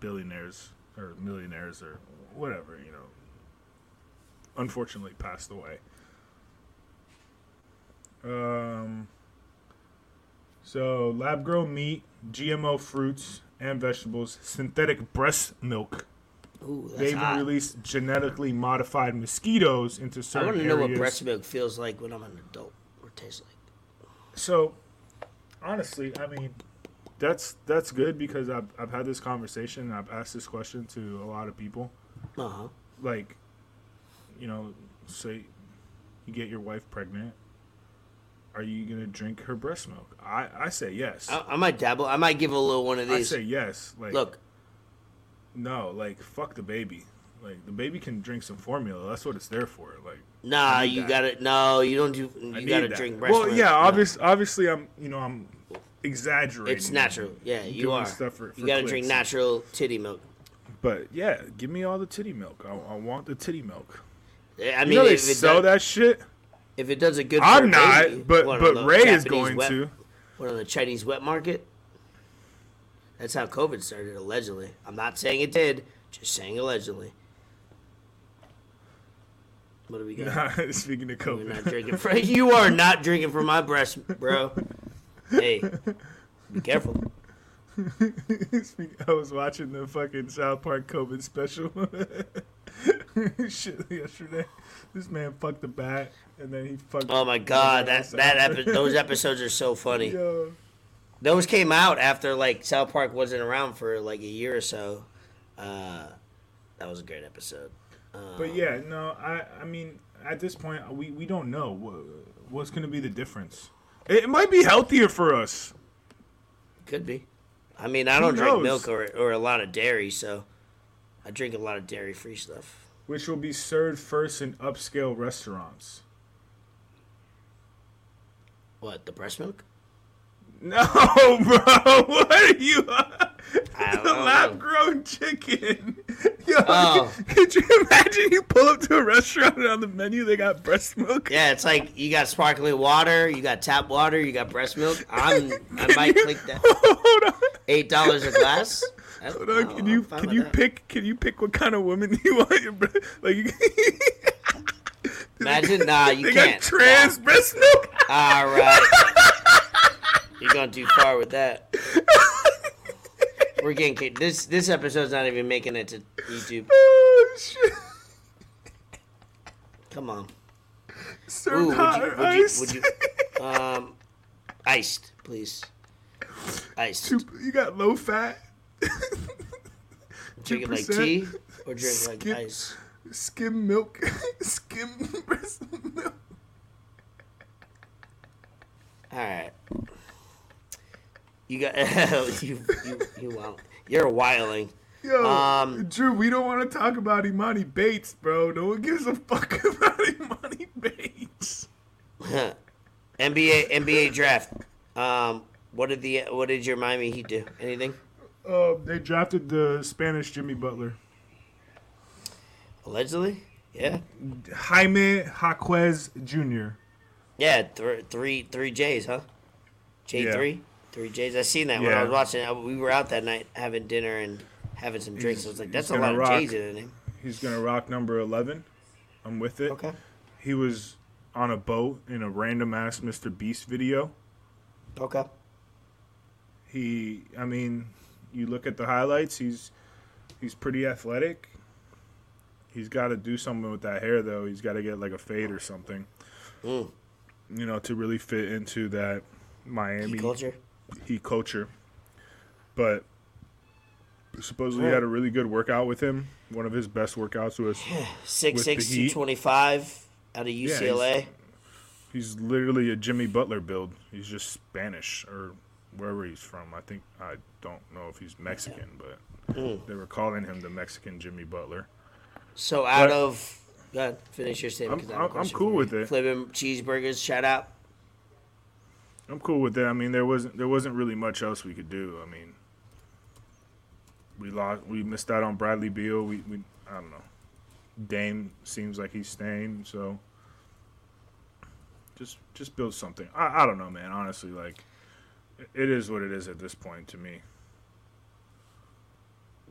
billionaires or millionaires or whatever, you know, unfortunately passed away. So lab-grown meat, GMO fruits and vegetables, synthetic breast milk. Ooh, that's hot. They've released genetically modified mosquitoes into certain areas. I want to know what breast milk feels like when I'm an adult or tastes like. So, honestly, I mean, that's good because I've had this conversation and I've asked this question to a lot of people. Uh-huh. Like, you know, say you get your wife pregnant. Are you going to drink her breast milk? I say yes. I might dabble. I might give a little one of these. I say yes. Like, look. No, like, fuck the baby. Like, the baby can drink some formula. That's what it's there for. Like, nah, you got to. No, you don't do. You got to drink breast milk. Well, yeah, obviously I'm exaggerating. It's natural. Yeah, you are. You got to drink natural titty milk. But, yeah, give me all the titty milk. I want the titty milk. I mean, you know they sell that shit? If it does a good, I'm not, but Ray is going to. What, on the Chinese wet market? That's how COVID started, allegedly. I'm not saying it did, just saying allegedly. What do we got? Nah, speaking of COVID, we're not drinking for, you are not drinking from my breast, bro. Hey, be careful. I was watching the fucking South Park COVID special. Shit yesterday. This man fucked a bat and then he fucked. Oh my god, those episodes are so funny. Yo. Those came out after like South Park wasn't around for like a year or so. That was a great episode. But yeah, no, I mean at this point we don't know what's going to be the difference. It might be healthier for us. Could be. I mean, I don't drink milk or a lot of dairy, so I drink a lot of dairy-free stuff. Which will be served first in upscale restaurants. What, the breast milk? No, bro. What are you on? The lab-grown chicken. Yo, could you imagine you pull up to a restaurant and on the menu they got breast milk? Yeah, it's like you got sparkling water, you got tap water, you got breast milk. I might click that. Hold on. $8 a glass. Hold on, can you pick what kind of woman you want your breast? Like, imagine, you can't. Got trans breast milk. All right. You're going too far with that. We're getting kicked. This episode's not even making it to YouTube. Oh shit! Come on. Served hot or iced? Would you, iced, please. Iced. You got low fat. Drink it like tea or drink like ice. Skim milk. Skim breast milk. All right. You got you're wilding. Yo, Drew, we don't want to talk about Imani Bates, bro. No one gives a fuck about Imani Bates. NBA draft. What did your Miami Heat do? Anything? They drafted the Spanish Jimmy Butler. Allegedly? Yeah. Jaime Jaquez Jr. Yeah, three J's, huh? J3? Yeah. Three J's. I seen that when I was watching. We were out that night having dinner and having some drinks. I was like, that's a lot of J's in the name. He's going to rock number 11. I'm with it. Okay. He was on a boat in a random-ass Mr. Beast video. Okay. I mean, you look at the highlights, he's pretty athletic. He's got to do something with that hair, though. He's got to get, like, a fade or something, you know, to really fit into that Miami heat culture. But supposedly he had a really good workout with him. One of his best workouts was 6'6", 225 out of UCLA. Yeah, he's literally a Jimmy Butler build. He's just Spanish or wherever he's from. I think I don't know if he's Mexican, but they were calling him the Mexican Jimmy Butler. So go ahead, finish your statement. I'm cool with it. Flipping cheeseburgers, shout out. I'm cool with that. I mean, there wasn't really much else we could do. I mean, we missed out on Bradley Beal. We I don't know. Dame seems like he's staying, so just build something. I don't know, man. Honestly, like, it is what it is at this point to me.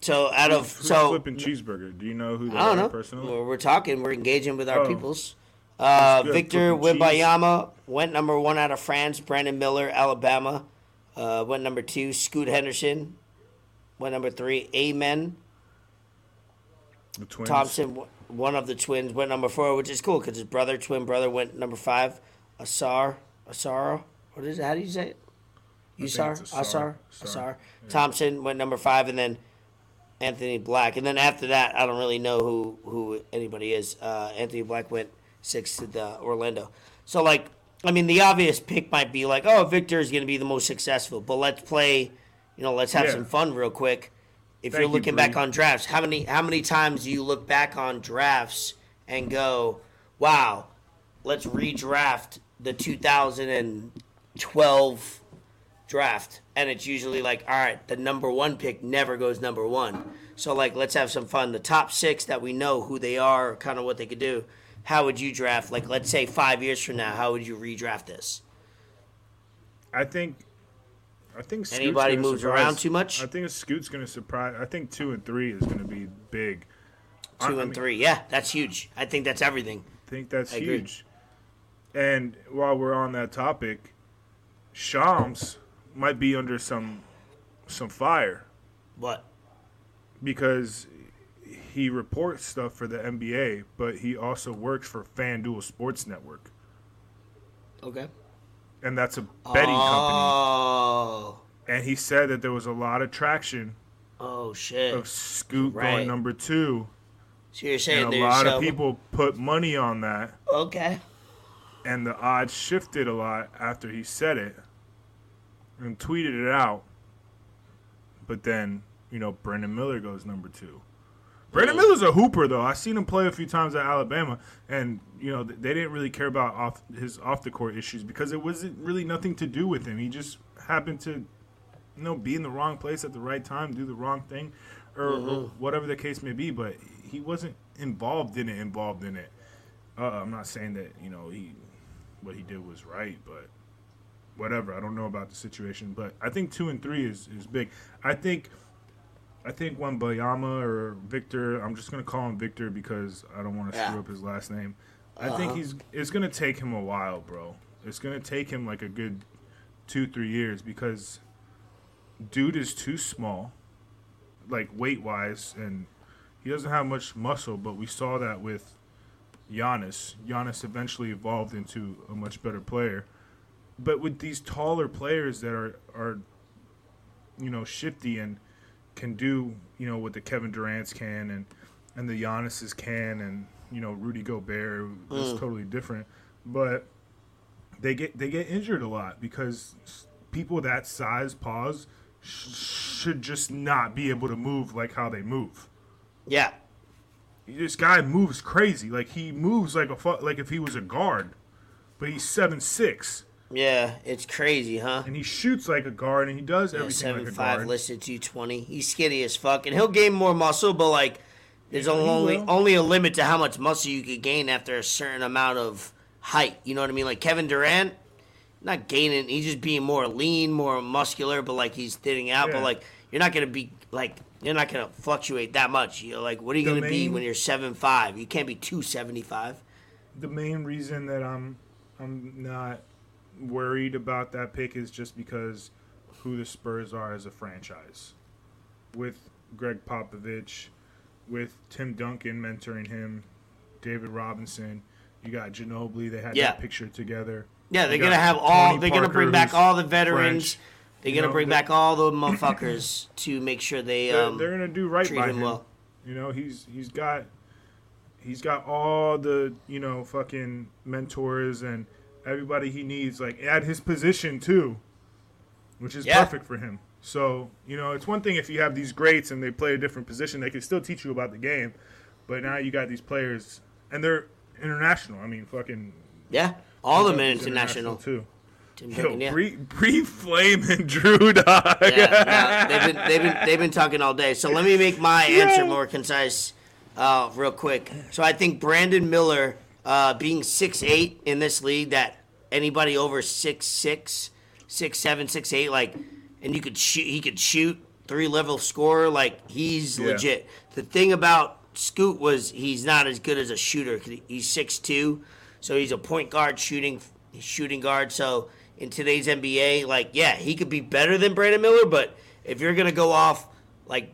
So who's flipping cheeseburger? Do you know who the person is? Well, we're engaging with our peoples. Victor Wimbayama went number 1 out of France. Brandon Miller, Alabama, went number 2. Scoot Henderson went number 3. Amen. The twins. Thompson, one of the twins, went number 4, which is cool because his twin brother, went number 5. Asaro. What is it? How do you say it? Asar. Yeah. Thompson went number 5, and then Anthony Black. And then after that, I don't really know who anybody is. Anthony Black went 6 to the Orlando. So, like, I mean, the obvious pick might be like, oh, Victor is going to be the most successful. But let's play, you know, let's have some fun real quick. If you're looking back on drafts, how many times do you look back on drafts and go, wow, let's redraft the 2012 draft? And it's usually like, all right, the number 1 pick never goes number 1. So, like, let's have some fun. The top 6 that we know who they are, kind of what they could do. How would you draft? Like, let's say 5 years from now, how would you redraft this? I think Scoot's anybody moves around too much. I think Scoot's going to surprise. I think 2 and 3 is going to be big. 2 and 3, yeah, that's huge. I think that's everything. I think that's huge. Agree. And while we're on that topic, Shams might be under some fire. What? Because he reports stuff for the NBA, but he also works for FanDuel Sports Network. Okay. And that's a betting company. And he said that there was a lot of traction of Scoot going number 2. So you're saying and a lot of people put money on that. Okay. And the odds shifted a lot after he said it and tweeted it out. But then, you know, Brandon Miller goes number 2. Brandon Miller's a hooper, though. I've seen him play a few times at Alabama, and, you know, they didn't really care about his off-the-court issues because it wasn't really nothing to do with him. He just happened to, you know, be in the wrong place at the right time, do the wrong thing, or whatever the case may be, but he wasn't involved in it. I'm not saying that, you know, what he did was right, but whatever. I don't know about the situation, but I think 2 and 3 is big. I think Wembayama or Victor, I'm just going to call him Victor because I don't want to screw up his last name. I think it's going to take him a while, bro. It's going to take him like a good 2-3 years because dude is too small, like weight-wise, and he doesn't have much muscle, but we saw that with Giannis. Giannis eventually evolved into a much better player. But with these taller players that are you know, shifty and can do, you know, what the Kevin Durant's can and the Giannis's can and, you know, Rudy Gobert is totally different. But they get injured a lot because people that size should just not be able to move like how they move. Yeah. This guy moves crazy. Like, he moves like if he was a guard, but he's 7'6". Yeah, it's crazy, huh? And he shoots like a guard, and he does everything like a guard. 7'5", listed 220. He's skinny as fuck, and he'll gain more muscle, but like there's only a limit to how much muscle you could gain after a certain amount of height. You know what I mean? Like Kevin Durant, not gaining, he's just being more lean, more muscular, but like he's thinning out. Yeah. But like you're not gonna be like you're not gonna fluctuate that much. You know, like what are you gonna be when you're 7'5"? You can't be 275. The main reason that I'm not worried about that pick is just because who the Spurs are as a franchise, with Greg Popovich, with Tim Duncan mentoring him, David Robinson. You got Ginobili. They had that picture together. Yeah, they're gonna have all. They're gonna bring back all the veterans. They're gonna bring back all the motherfuckers to make sure they. They're gonna do right by him. Well. You know, he's got all the fucking mentors and everybody he needs, like at his position too, which is perfect for him. So it's one thing if you have these greats and they play a different position, they can still teach you about the game. But now you got these players, and they're international. I mean, fucking all of them international too. Bree Flame and Drew Dog. Yeah, no, they've been talking all day. So let me make my answer more concise, real quick. So I think Brandon Miller. Being 6'8" in this league, that anybody over 6'6", 6'7", 6'8", like, and you could shoot. He could shoot, 3-level scorer. Like he's legit. The thing about Scoot was he's not as good as a shooter. He's 6'2", so he's a point guard shooting guard. So in today's NBA, like he could be better than Brandon Miller, but if you're gonna go off like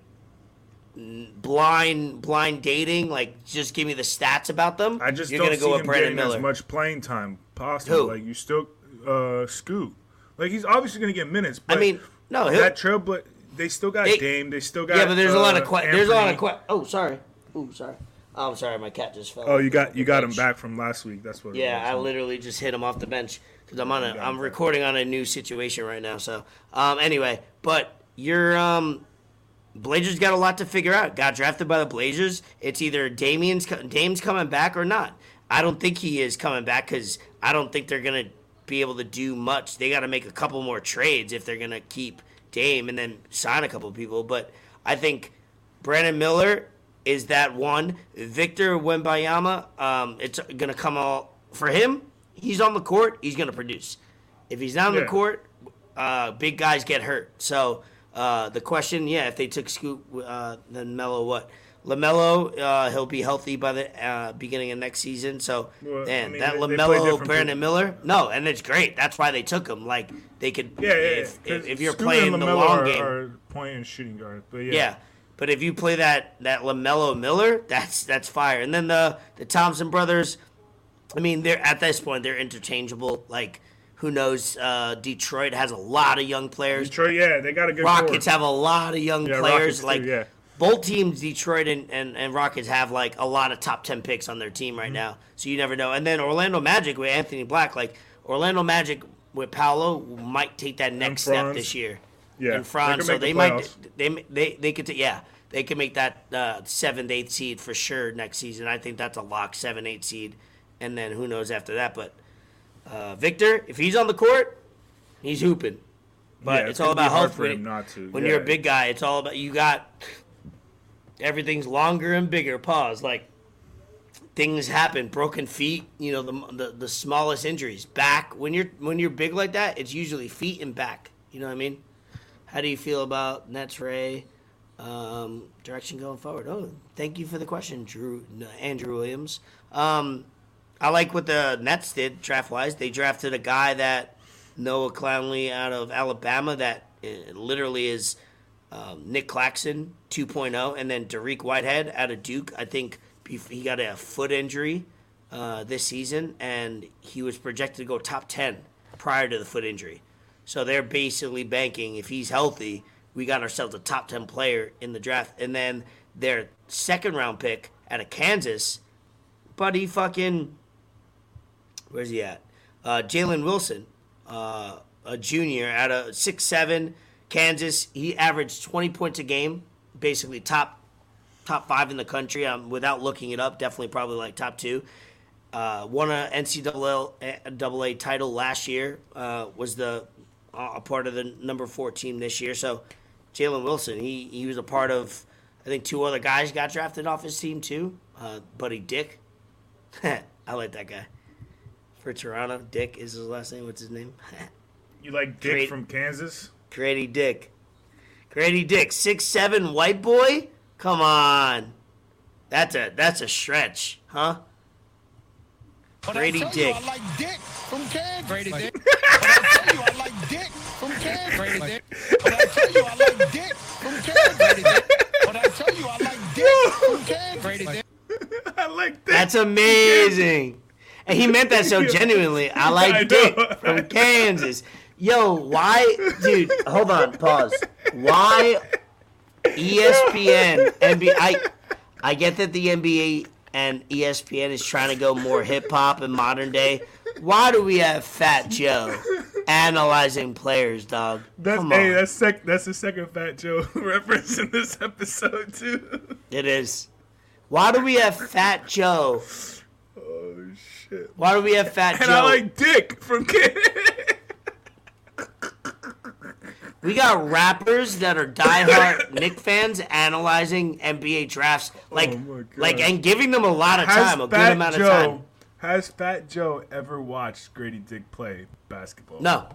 blind dating, like just give me the stats about them. I just don't see him getting as much playing time possible. Who? Like you still Scoot. Like he's obviously going to get minutes. But I mean, no, that trail, but they still got Dame. They still got but there's a lot of Oh, sorry. I'm sorry, my cat just fell. Oh, you got him back from last week. That's what. Yeah, I literally just hit him off the bench because I'm recording on a new situation right now. So anyway, but you're Blazers got a lot to figure out. Got drafted by the Blazers. It's either Dame's coming back or not. I don't think he is coming back because I don't think they're going to be able to do much. They got to make a couple more trades if they're going to keep Dame and then sign a couple people. But I think Brandon Miller is that one. Victor Wembanyama, it's going to come all for him. He's on the court. He's going to produce. If he's not on the court, big guys get hurt. So... the question, if they took Scoot, then Melo what? LaMelo, he'll be healthy by the beginning of next season. So, that LaMelo, Brandon Miller, and it's great. That's why they took him. Like, they could, if you're Scoot playing the long game. Are point and shooting guards, but but if you play that LaMelo Miller, that's fire. And then the Thompson brothers, I mean, they're at this point, they're interchangeable. Like, who knows? Detroit has a lot of young players. Detroit, they got a good Rockets board. Have a lot of young players. Rockets like too, both teams, Detroit and Rockets, have like a lot of top 10 picks on their team right now. So you never know. And then Orlando Magic with Anthony Black, like Orlando Magic with Paolo might take that next step this year. Yeah, and Franz, so they could make that 7th, 8th seed for sure next season. I think that's a lock, 7-8 seed, and then who knows after that, but. Victor, if he's on the court, he's hooping. But it's all about health. For him not to. When you're a big guy, it's all about everything's longer and bigger. Pause. Like things happen, broken feet. The smallest injuries. Back when you're big like that, it's usually feet and back. You know what I mean? How do you feel about Nets Ray direction going forward? Oh, thank you for the question, Andrew Williams. I like what the Nets did draft-wise. They drafted a guy that Noah Clowney out of Alabama that literally is Nick Claxton 2.0, and then Dariq Whitehead out of Duke. I think he got a foot injury this season, and he was projected to go top 10 prior to the foot injury. So they're basically banking, if he's healthy, we got ourselves a top 10 player in the draft. And then their second-round pick out of Kansas, buddy fucking... Where's he at? Jalen Wilson, a junior out of 6'7", Kansas. He averaged 20 points a game, basically top 5 in the country. Without looking it up, definitely probably like top 2. Won an NCAA title last year. Was the a part of the number 4 team this year. So Jalen Wilson, he was a part of, I think, 2 other guys got drafted off his team too. Buddy Dick. I like that guy. For Toronto, Dick is his last name. What's his name? You like Dick from Kansas? Grady Dick. Grady Dick, 6'7" white boy? Come on. That's a stretch, huh? Grady Dick. I like Dick from Kansas. Grady Dick. I tell you, I like Dick from Kansas. Grady Dick. I tell you, I like Dick from Kansas. Grady Dick. I tell you, I like Dick from Kansas. Grady Dick. I like Dick. That's amazing. And he meant that so genuinely. I like Dick from Kansas. Yo, why? Dude, hold on. Pause. Why ESPN, NBA? I get that the NBA and ESPN is trying to go more hip-hop and modern day. Why do we have Fat Joe analyzing players, dog? That's the second Fat Joe reference in this episode, too. It is. Why do we have Fat Joe? Oh, shit. Why do we have Fat Joe? And I like Dick from Kid. We got rappers that are diehard Knicks fans analyzing NBA drafts, and giving them a lot of time, a good amount of time. Has Fat Joe ever watched Grady Dick play basketball? No.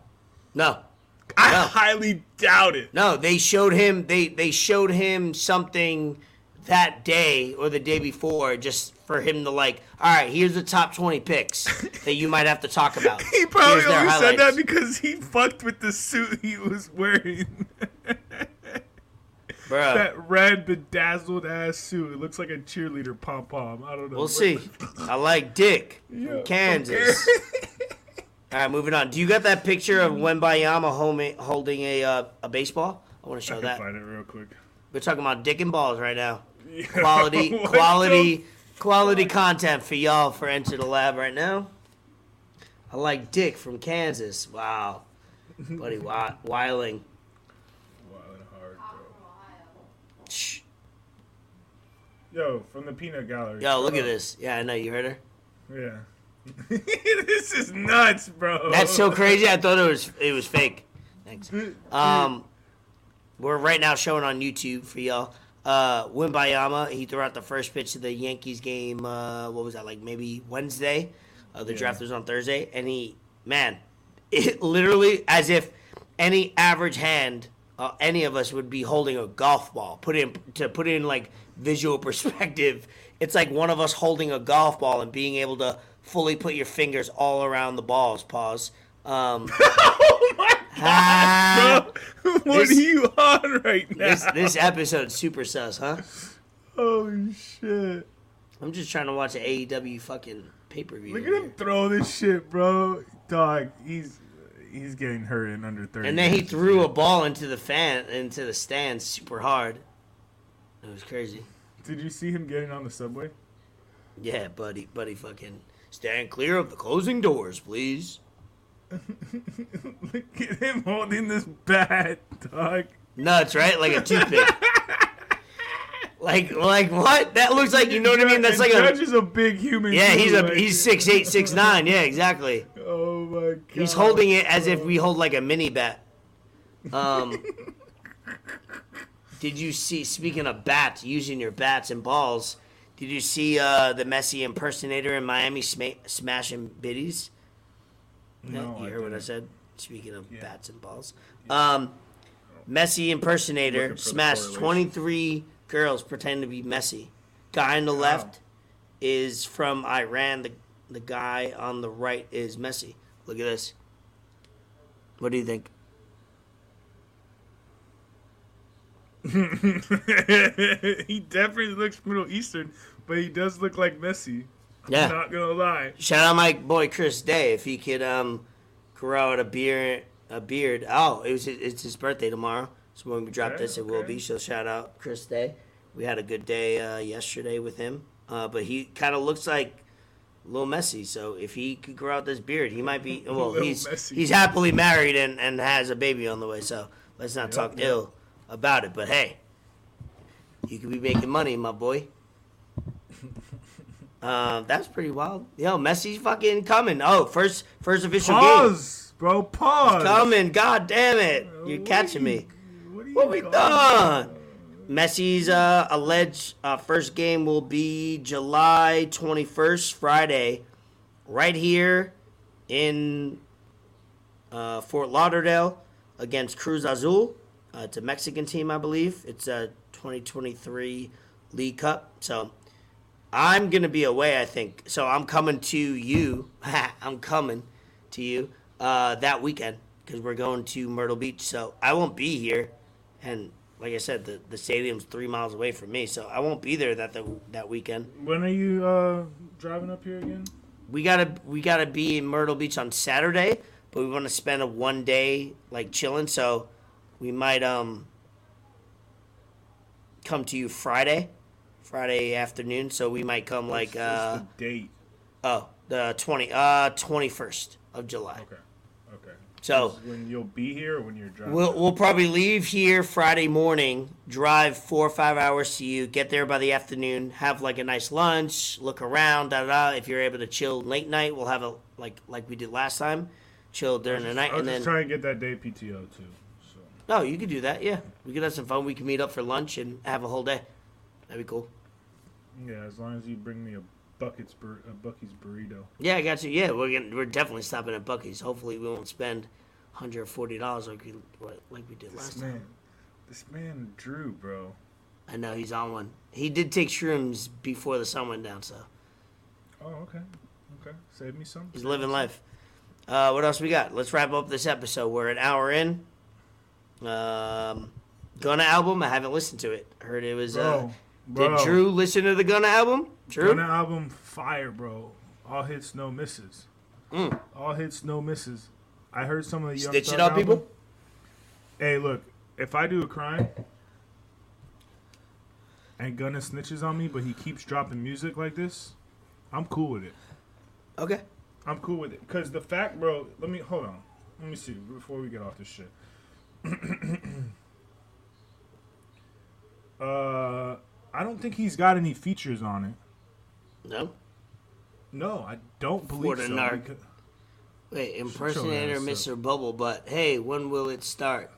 I highly doubt it. No, they showed him. They showed him something that day or the day before, just for him to like. All right, here's the top 20 picks that you might have to talk about. He probably only said that because he fucked with the suit he was wearing. Bro. That red, bedazzled ass suit. It looks like a cheerleader pom pom. I don't know. We'll see. I like Dick from Kansas. Okay. All right, moving on. Do you got that picture of Wembayama holding a baseball? I want to show that. I can find it real quick. We're talking about dick and balls right now. Yeah. Quality content for y'all for Enter the Lab right now. I like Dick from Kansas. Wow, buddy, wiling. Yo, from the Peanut Gallery. Yo, look at this. Yeah, I know. You heard her? Yeah. This is nuts, bro. That's so crazy. I thought it was fake. Thanks. We're right now showing on YouTube for y'all. Wembayama, he threw out the first pitch of the Yankees game, what was that, like maybe Wednesday? Draft was on Thursday. And it literally as if any average hand, any of us would be holding a golf ball. To put in like visual perspective, it's like one of us holding a golf ball and being able to fully put your fingers all around the ball's paws. Oh my God, bro! What are you on right now? This episode's super sus, huh? Oh shit! I'm just trying to watch an AEW fucking pay-per-view. Look at him throw this shit, bro. Dog, he's getting hurt in under 30. And then he threw a ball into the stands super hard. It was crazy. Did you see him getting on the subway? Yeah, buddy, fucking stand clear of the closing doors, please. Look at him holding this bat, dog. Nuts, right? Like a toothpick. like what? That looks like, you know what I mean? That's like Judge is a big human. Yeah, he's 6'8", 6'9". Yeah, exactly. Oh my God. He's holding it as if we hold like a mini bat. Did you see? Speaking of bats, using your bats and balls, did you see the Messi impersonator in Miami smashing biddies? No, you heard what I said? Speaking of bats and balls. Messi impersonator smashed 23 girls pretending to be Messi. Guy on the left is from Iran. The guy on the right is Messi. Look at this. What do you think? He definitely looks Middle Eastern, but he does look like Messi. Yeah. I'm not gonna lie. Shout out my boy Chris Day if he could grow out a beard. Oh, it's his birthday tomorrow. So when we drop this, it will be. So shout out Chris Day. We had a good day yesterday with him. But he kind of looks like Lil Messi. So if he could grow out this beard, he might be. Well, he's happily married and has a baby on the way. So let's not talk ill about it. But hey, you could be making money, my boy. That's pretty wild. Yo, Messi fucking coming. Oh, first official game. Bro, pause. He's coming. God damn it. You're catching me. What we done? Messi's alleged first game will be July 21st, Friday, right here in Fort Lauderdale against Cruz Azul. It's a Mexican team, I believe. It's a 2023 League Cup. So I'm going to be away, I think. So I'm coming to you. I'm coming to you that weekend because we're going to Myrtle Beach. So I won't be here. And like I said, the stadium's 3 miles away from me. So I won't be there that weekend. When are you driving up here again? We gotta be in Myrtle Beach on Saturday, but we want to spend a one day like chilling. So we might come to you Friday afternoon. So we might come like what's the date? Oh, the 21st of July. Okay. So when you'll be here or when you're driving? We'll probably leave here Friday morning, drive 4 or 5 hours to you, get there by the afternoon, have like a nice lunch, look around, If you're able to chill late night, we'll have a like we did last time, chill during the night, and then try and get that day PTO too. So. No, you could do that. Yeah, we could have some fun. We can meet up for lunch and have a whole day. That'd be cool. Yeah, as long as you bring me a Bucky's burrito. Yeah, I got you. Yeah, we're definitely stopping at Bucky's. Hopefully, we won't spend $140 like we did last time. This man Drew, bro. I know he's on one. He did take shrooms before the sun went down, so. Oh, okay. Save me some. He's living life. What else we got? Let's wrap up this episode. We're an hour in. Gunna album. I haven't listened to it. I heard it was. Bro. Did Drew listen to the Gunna album? True. Gunna album, fire, bro. All hits, no misses. All hits, no misses. I heard some of the Young Thug Stitch It Up album. People? Hey, look, if I do a crime and Gunna snitches on me, but he keeps dropping music like this, I'm cool with it. Okay. I'm cool with it. Because the fact, bro, hold on. Let me see before we get off this shit. I don't think he's got any features on it. No? No, I don't believe so. Wait, impersonator Mr. Bubble Butt. Hey, when will it start?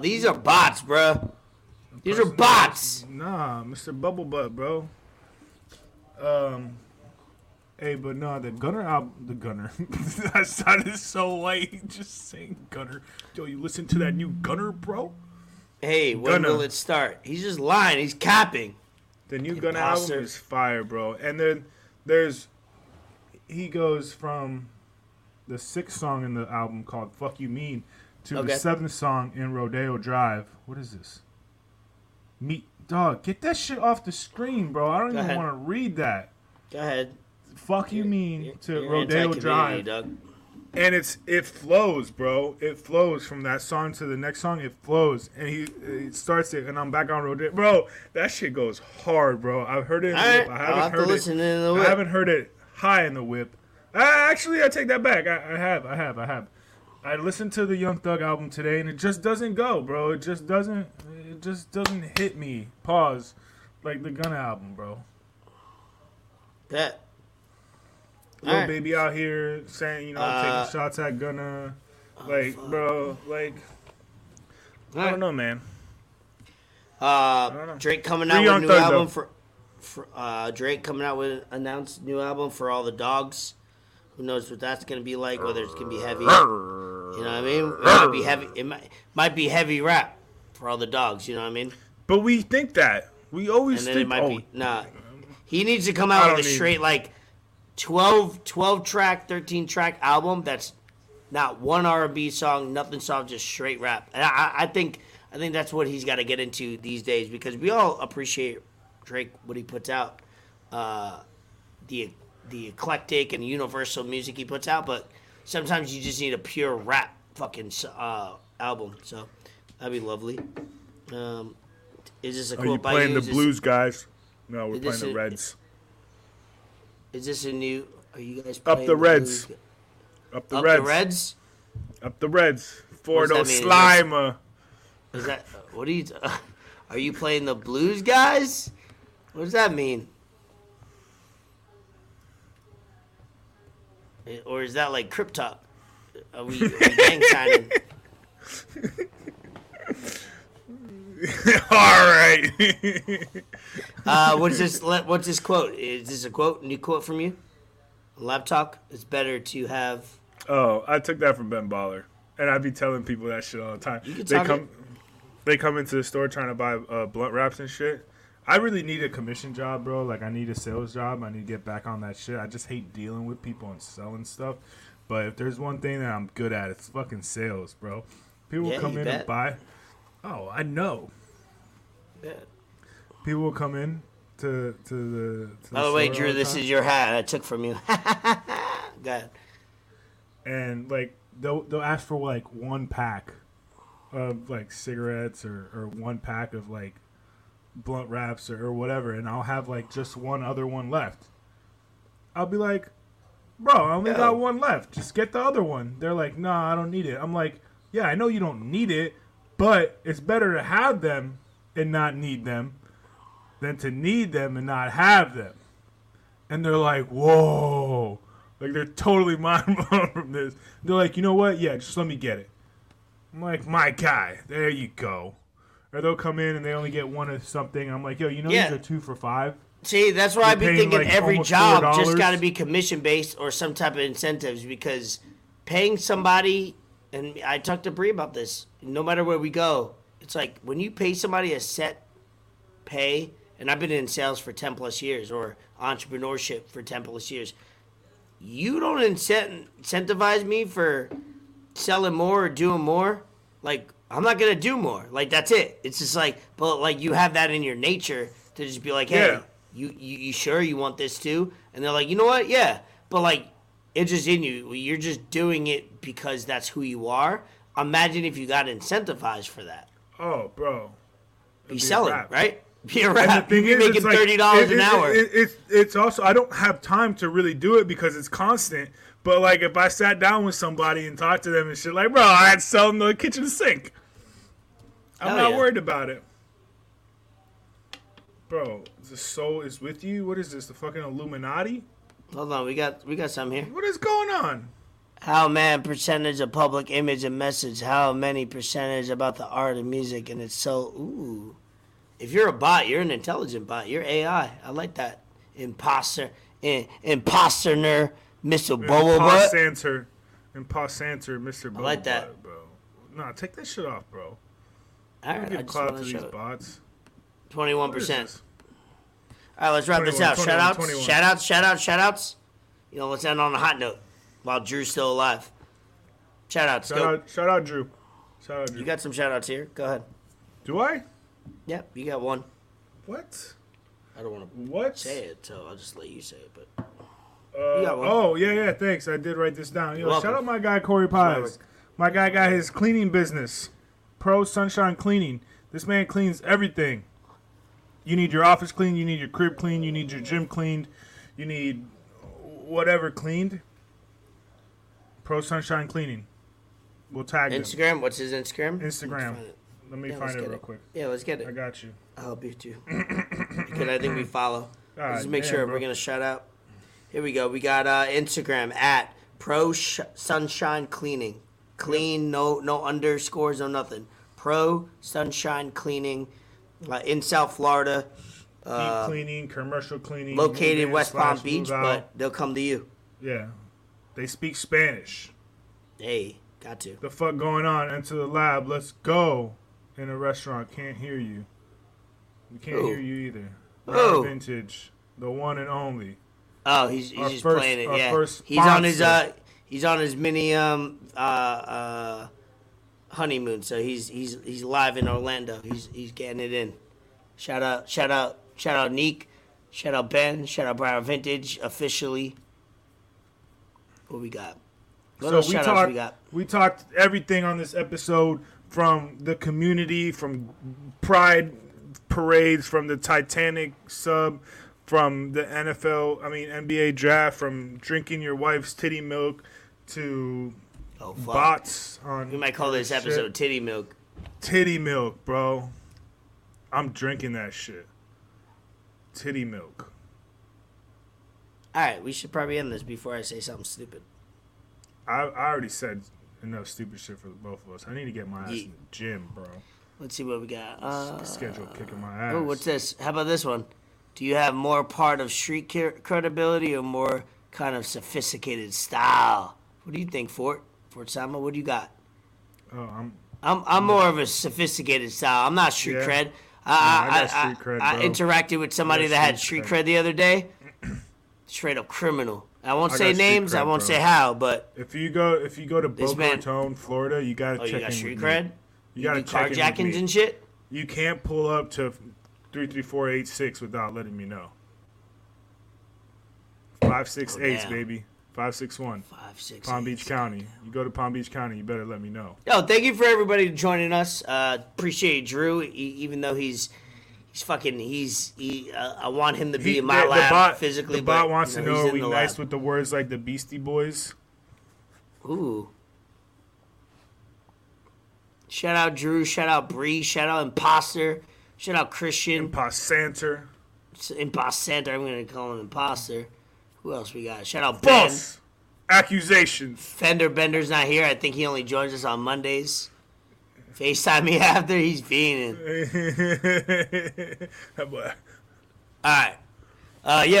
These are bots, bro. These are bots. Nah, Mr. Bubble Butt, bro. Hey, but no, the Gunner album. The Gunner. I sounded so late just saying Gunner. Yo, you listen to that new Gunner, bro? Hey, when will it start? He's just lying. He's capping. The new Gunna album is fire, bro. And then he goes from the sixth song in the album called Fuck You Mean to the seventh song in Rodeo Drive. What is this? Dog, get that shit off the screen, bro. I don't even want to read that. Go ahead. Fuck You Mean to Rodeo Drive. Dog. And it flows, bro. It flows from that song to the next song. It flows, and he starts it, and I'm back on road. Bro, that shit goes hard, bro. I've heard it. I haven't heard it high in the whip. Actually, I take that back. I have. I listened to the Young Thug album today, and it just doesn't go, bro. It just doesn't hit me. Pause, like the Gunna album, bro. That. Little baby out here saying, taking shots at Gunna. I don't know, man. Drake coming out with a new album announced new album for all the dogs. Who knows what that's going to be like, whether it's going to be heavy. You know what I mean? It might be heavy. It might be heavy rap for all the dogs, you know what I mean? But we think that. We always think. And then it might be. Nah. He needs to come out with a straight, 12-track, 13-track album that's not one R&B song, nothing soft, just straight rap. And I think that's what he's got to get into these days because we all appreciate Drake, what he puts out, the eclectic and universal music he puts out, but sometimes you just need a pure rap fucking album. So that'd be lovely. Is this a quote by you? Are you playing the blues, guys? No, we're playing the Reds. Is this a new? Are you guys playing up the Reds? Up the Reds. For no Slimer. Is that? What are you? Are you playing the blues, guys? What does that mean? Or is that like Crip Top? Are we gang signing? All right. What's this quote? Is this a quote? New quote from you? Laptop? It's better to have. Oh, I took that from Ben Baller, and I be telling people that shit all the time. They come into the store trying to buy blunt wraps and shit. I really need a commission job, bro. Like, I need a sales job. I need to get back on that shit. I just hate dealing with people and selling stuff. But if there's one thing that I'm good at, it's fucking sales, bro. People come in and buy. Oh, I know. Yeah. People will come in to the By the way, Drew, this is your hat I took from you. God. And, like, they'll ask for, like, one pack of, like, cigarettes or one pack of, like, blunt wraps or whatever, and I'll have, like, just one other one left. I'll be like, bro, I only got one left. Just get the other one. They're like, nah, I don't need it. I'm like, yeah, I know you don't need it, but it's better to have them and not need them than to need them and not have them. And they're like, whoa. Like, they're totally mind blown from this. They're like, you know what? Yeah, just let me get it. I'm like, my guy, there you go. Or they'll come in and they only get one of something. I'm like, yo, you know these are 2 for $5? See, that's why I've been thinking like every job $4. Just got to be commission-based or some type of incentives, because paying somebody, and I talked to Bree about this, no matter where we go, it's like when you pay somebody a set pay, and I've been in sales for 10 plus years or entrepreneurship for 10 plus years, you don't incentivize me for selling more or doing more. Like, I'm not going to do more. Like, that's it. It's just like, but like you have that in your nature to just be like, hey, you sure you want this too? And they're like, you know what? Yeah. But like, it's just in you. You're just doing it because that's who you are. Imagine if you got incentivized for that. Oh, bro. Be selling, right? Be a rap. You're making $30 an hour. It's also, I don't have time to really do it because it's constant. But, like, if I sat down with somebody and talked to them and shit, like, bro, I'd sell them the kitchen sink. I'm not worried about it. Bro, the soul is with you? What is this, the fucking Illuminati? Hold on, we got something here. What is going on? How man percentage of public image and message? How many percentage about the art and music? And it's so, ooh. If you're a bot, you're an intelligent bot. You're AI. I like that. Imposter, Mr. Bobo. Imposter, Mr. Bobo. I like that. Bro. Nah, take that shit off, bro. All right, I just want to these bots. 21%. All right, let's wrap this out. Shout outs. You know, let's end on a hot note while Drew's still alive. Shout out, Drew. You got some shout outs here. Go ahead. Do I? Yep, you got one. What? I don't want to say it, so I'll just let you say it. But you got one. Oh, yeah, thanks. I did write this down. Yo, shout out my guy, Corey Pies. My guy got his cleaning business, Pro Sunshine Cleaning. This man cleans everything. You need your office cleaned. You need your crib cleaned. You need your gym cleaned. You need whatever cleaned. Pro Sunshine Cleaning. We'll tag him. Instagram? What's his Instagram? Let me find it real quick. Yeah, let's get it. I got you. I'll help you too. Because I think we follow. Just make sure we're going to shout out. Here we go. We got Instagram at Pro Sunshine Cleaning. Clean, no underscores, no nothing. Pro Sunshine Cleaning in South Florida. Deep cleaning, commercial cleaning. Located West Palm Beach, but they'll come to you. Yeah. They speak Spanish. Hey, got to. The fuck going on? Into the lab. Let's go. In a restaurant, can't hear you. We can't hear you either. Broward Vintage, the one and only. Oh, he's just playing it. Yeah, he's on his mini honeymoon, so he's live in Orlando. He's getting it in. Shout out Neek, shout out Ben, shout out Broward Vintage officially. What we got? We talked everything on this episode. From the community, from pride parades, from the Titanic sub, from the NBA draft, from drinking your wife's titty milk to bots on. We might call this episode Titty Milk. Titty milk, bro. I'm drinking that shit. Titty milk. All right, we should probably end this before I say something stupid. I already said enough stupid shit for the both of us. I need to get my ass in the gym, bro. Let's see what we got. Schedule kicking my ass. Oh, what's this? How about this one? Do you have more part of street credibility or more kind of sophisticated style? What do you think, Fort Sama? What do you got? Oh, I'm more of a sophisticated style. I'm not street cred. I got street cred, bro. I interacted with somebody that had street cred the other day. Straight up criminal. I won't say names. I won't say how, but if you go to Boca Raton, Florida, you gotta check in. Oh, you got street cred? You gotta check in. Carjackings and shit. You can't pull up to 33486 without letting me know. 568, baby. 561. 568. Palm Beach County. You go to Palm Beach County, you better let me know. Yo, thank you for everybody joining us. Appreciate Drew, even though I want him to be in my lab physically. The bot wants to know, are we nice with the words like the Beastie Boys? Ooh. Shout out Drew. Shout out Bree. Shout out Imposter. Shout out Christian. Imposter. I'm going to call him Imposter. Who else we got? Shout out Ben. False accusations. Fender Bender's not here. I think he only joins us on Mondays. FaceTime me after, he's fiending. All right.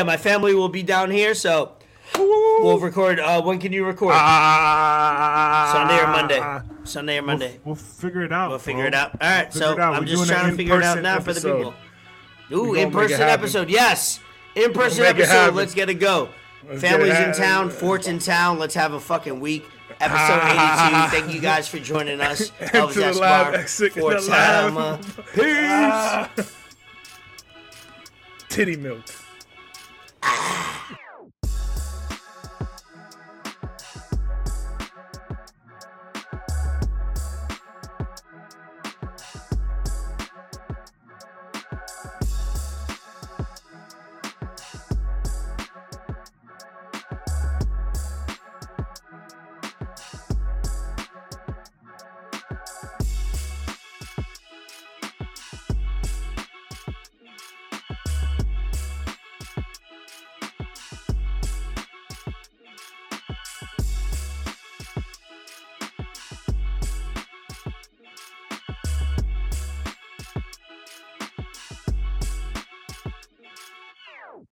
My family will be down here, so we'll record. When can you record? Sunday or Monday? Sunday or Monday. We'll figure it out. We'll figure it out. All right, so I'm just trying to figure it out now for the people. Ooh, in-person episode. Yes, in-person episode. Let's get it go. Family's in town. Fort's in town. Let's have a fucking week. Episode 82. Thank you guys for joining us. Elvis Escobar Fort Sama. Peace. Titty milk.